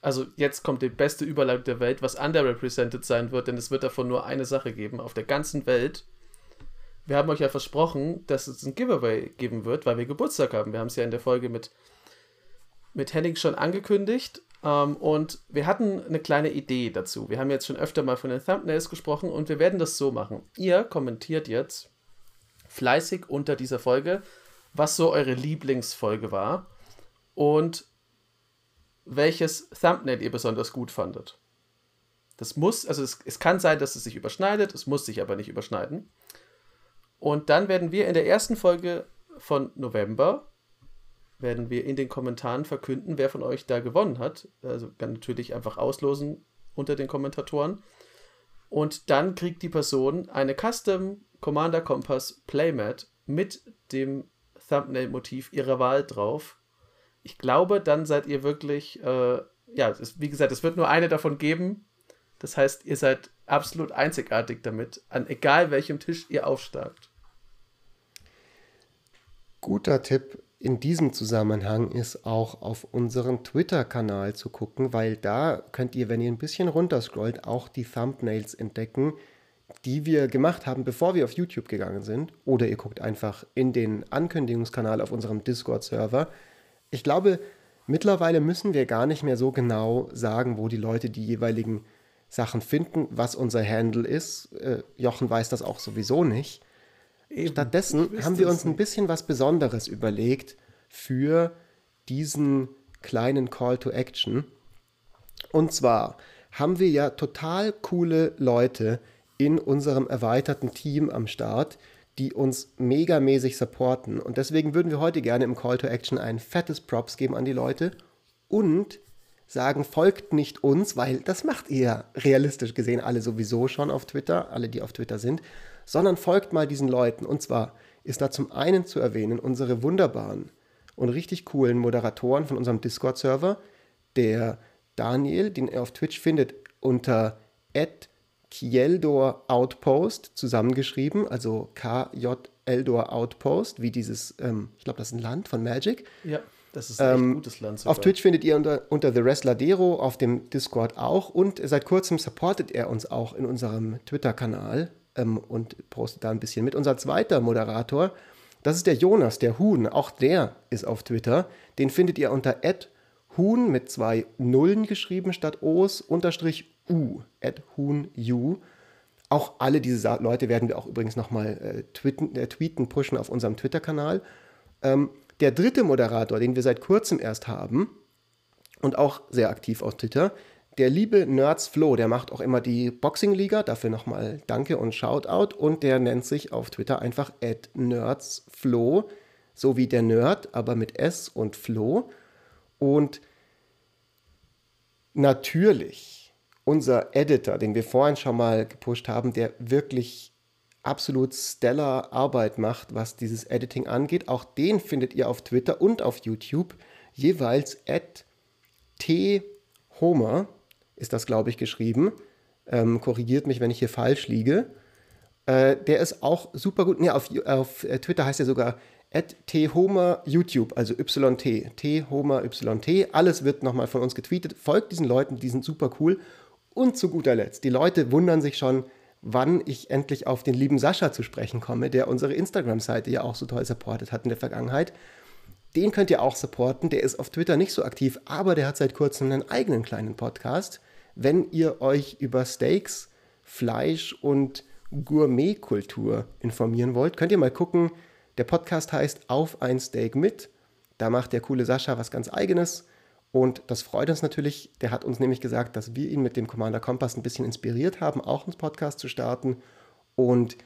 also jetzt kommt die beste Überleitung der Welt, was underrepresented sein wird, denn es wird davon nur eine Sache geben auf der ganzen Welt. Wir haben euch ja versprochen, dass es ein Giveaway geben wird, weil wir Geburtstag haben. Wir haben es ja in der Folge mit Henning schon angekündigt. Und wir hatten eine kleine Idee dazu. Wir haben jetzt schon öfter mal von den Thumbnails gesprochen und wir werden das so machen. Ihr kommentiert jetzt fleißig unter dieser Folge, was so eure Lieblingsfolge war und welches Thumbnail ihr besonders gut fandet. Das muss, also es kann sein, dass es sich überschneidet, es muss sich aber nicht überschneiden. Und dann werden wir in der ersten Folge von November in den Kommentaren verkünden, wer von euch da gewonnen hat. Also kann natürlich einfach auslosen unter den Kommentatoren. Und dann kriegt die Person eine Custom Commander-Kompass Playmat mit dem Thumbnail-Motiv ihrer Wahl drauf. Ich glaube, dann seid ihr wirklich, wie gesagt, es wird nur eine davon geben. Das heißt, ihr seid absolut einzigartig damit, an egal welchem Tisch ihr aufsteigt. Guter Tipp. In diesem Zusammenhang ist auch auf unseren Twitter-Kanal zu gucken, weil da könnt ihr, wenn ihr ein bisschen runterscrollt, auch die Thumbnails entdecken, die wir gemacht haben, bevor wir auf YouTube gegangen sind. Oder ihr guckt einfach in den Ankündigungskanal auf unserem Discord-Server. Ich glaube, mittlerweile müssen wir gar nicht mehr so genau sagen, wo die Leute die jeweiligen Sachen finden, was unser Handle ist. Jochen weiß das auch sowieso nicht. Stattdessen haben wir uns ein bisschen was Besonderes überlegt für diesen kleinen Call to Action. Und zwar haben wir ja total coole Leute in unserem erweiterten Team am Start, die uns megamäßig supporten. Und deswegen würden wir heute gerne im Call to Action ein fettes Props geben an die Leute und sagen, folgt nicht uns, weil das macht ihr realistisch gesehen alle sowieso schon auf Twitter, alle, die auf Twitter sind, sondern folgt mal diesen Leuten. Und zwar ist da zum einen zu erwähnen unsere wunderbaren und richtig coolen Moderatoren von unserem Discord-Server, der Daniel, den ihr auf Twitch findet, unter @Kjeldoran Outpost zusammengeschrieben, also KJ-Eldor Outpost, wie dieses, ich glaube, das ist ein Land von Magic. Ja, das ist ein echt gutes Land sogar. Auf Twitch findet ihr unter The Wrestler Dero, auf dem Discord auch. Und seit kurzem supportet er uns auch in unserem Twitter-Kanal und postet da ein bisschen mit. Unser zweiter Moderator, das ist der Jonas, der Huhn, auch der ist auf Twitter. Den findet ihr unter @Huhn mit 2 Nullen geschrieben statt O's, _U, @HuhnU. Auch alle diese Leute werden wir auch übrigens nochmal tweeten, pushen auf unserem Twitter-Kanal. Der dritte Moderator, den wir seit kurzem erst haben und auch sehr aktiv auf Twitter, der liebe Nerds Flo, der macht auch immer die Boxing-Liga, dafür nochmal Danke und Shoutout. Und der nennt sich auf Twitter einfach @NerdsFlo, so wie der Nerd, aber mit S und Flo. Und natürlich unser Editor, den wir vorhin schon mal gepusht haben, der wirklich absolut stellar Arbeit macht, was dieses Editing angeht. Auch den findet ihr auf Twitter und auf YouTube jeweils @THomer. Ist das, glaube ich, geschrieben. Korrigiert mich, wenn ich hier falsch liege. Der ist auch super gut. Nee, auf Twitter heißt er sogar @THomerYouTube, also YT. THomerYT. Alles wird nochmal von uns getweetet. Folgt diesen Leuten, die sind super cool. Und zu guter Letzt, die Leute wundern sich schon, wann ich endlich auf den lieben Sascha zu sprechen komme, der unsere Instagram-Seite ja auch so toll supportet hat in der Vergangenheit. Den könnt ihr auch supporten, der ist auf Twitter nicht so aktiv, aber der hat seit kurzem einen eigenen kleinen Podcast. Wenn ihr euch über Steaks, Fleisch und Gourmetkultur informieren wollt, könnt ihr mal gucken. Der Podcast heißt Auf ein Steak mit. Da macht der coole Sascha was ganz Eigenes und das freut uns natürlich. Der hat uns nämlich gesagt, dass wir ihn mit dem Commander Kompass ein bisschen inspiriert haben, auch einen Podcast zu starten. Und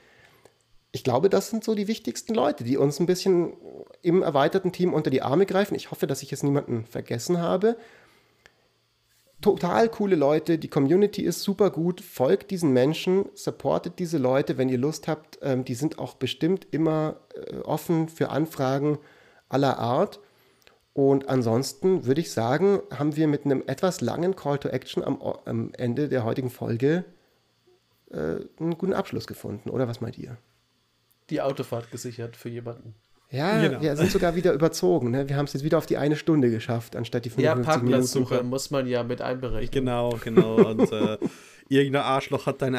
ich glaube, das sind so die wichtigsten Leute, die uns ein bisschen im erweiterten Team unter die Arme greifen. Ich hoffe, dass ich jetzt niemanden vergessen habe. Total coole Leute, die Community ist super gut, folgt diesen Menschen, supportet diese Leute, wenn ihr Lust habt. Die sind auch bestimmt immer offen für Anfragen aller Art. Und ansonsten würde ich sagen, haben wir mit einem etwas langen Call to Action am Ende der heutigen Folge einen guten Abschluss gefunden. Oder was meint ihr? Die Autofahrt gesichert für jemanden. Ja, genau. Wir sind sogar wieder überzogen. Ne? Wir haben es jetzt wieder auf die eine Stunde geschafft, anstatt die 55 Minuten. Ja, Parkplatzsuche muss man ja mit einberechnen. Genau. Und irgendein Arschloch hat deinen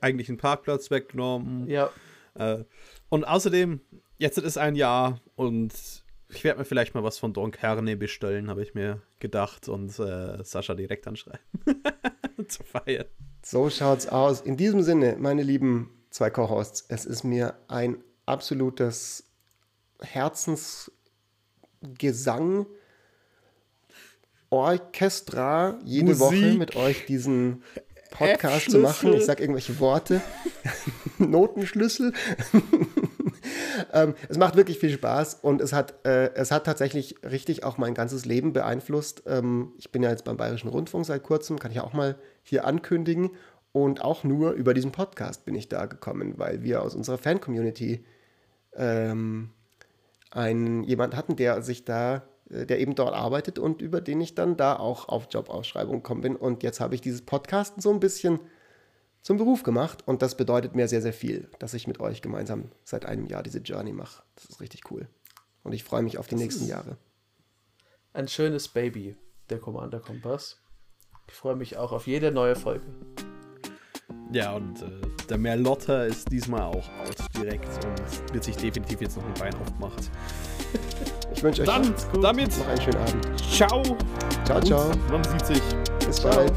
eigentlichen Parkplatz weggenommen. Ja. Und außerdem, jetzt ist ein Jahr und ich werde mir vielleicht mal was von Don Carne bestellen, habe ich mir gedacht. Und Sascha direkt anschreiben. Zu feiern. So schaut's aus. In diesem Sinne, meine lieben zwei Co-Hosts, es ist mir ein absolutes Herzensgesang, Orchestra, jede Musik. Woche mit euch diesen Podcast zu machen. Ich sage irgendwelche Worte. Notenschlüssel. Es macht wirklich viel Spaß und es hat tatsächlich richtig auch mein ganzes Leben beeinflusst. Ich bin ja jetzt beim Bayerischen Rundfunk seit kurzem, kann ich ja auch mal hier ankündigen. Und auch nur über diesen Podcast bin ich da gekommen, weil wir aus unserer Fan-Community jemand hatten, der eben dort arbeitet und über den ich dann da auch auf Jobausschreibung gekommen bin. Und jetzt habe ich dieses Podcasten so ein bisschen zum Beruf gemacht und das bedeutet mir sehr, sehr viel, dass ich mit euch gemeinsam seit einem Jahr diese Journey mache. Das ist richtig cool. Und ich freue mich auf die nächsten Jahre. Ein schönes Baby, der Commander-Kompass. Ich freue mich auch auf jede neue Folge. Ja, und der Merlotter ist diesmal auch out direkt und wird sich definitiv jetzt noch ein Bein aufmachen. Ich wünsche euch noch einen schönen Abend. Ciao. Ciao. Man sieht sich. Bis bald.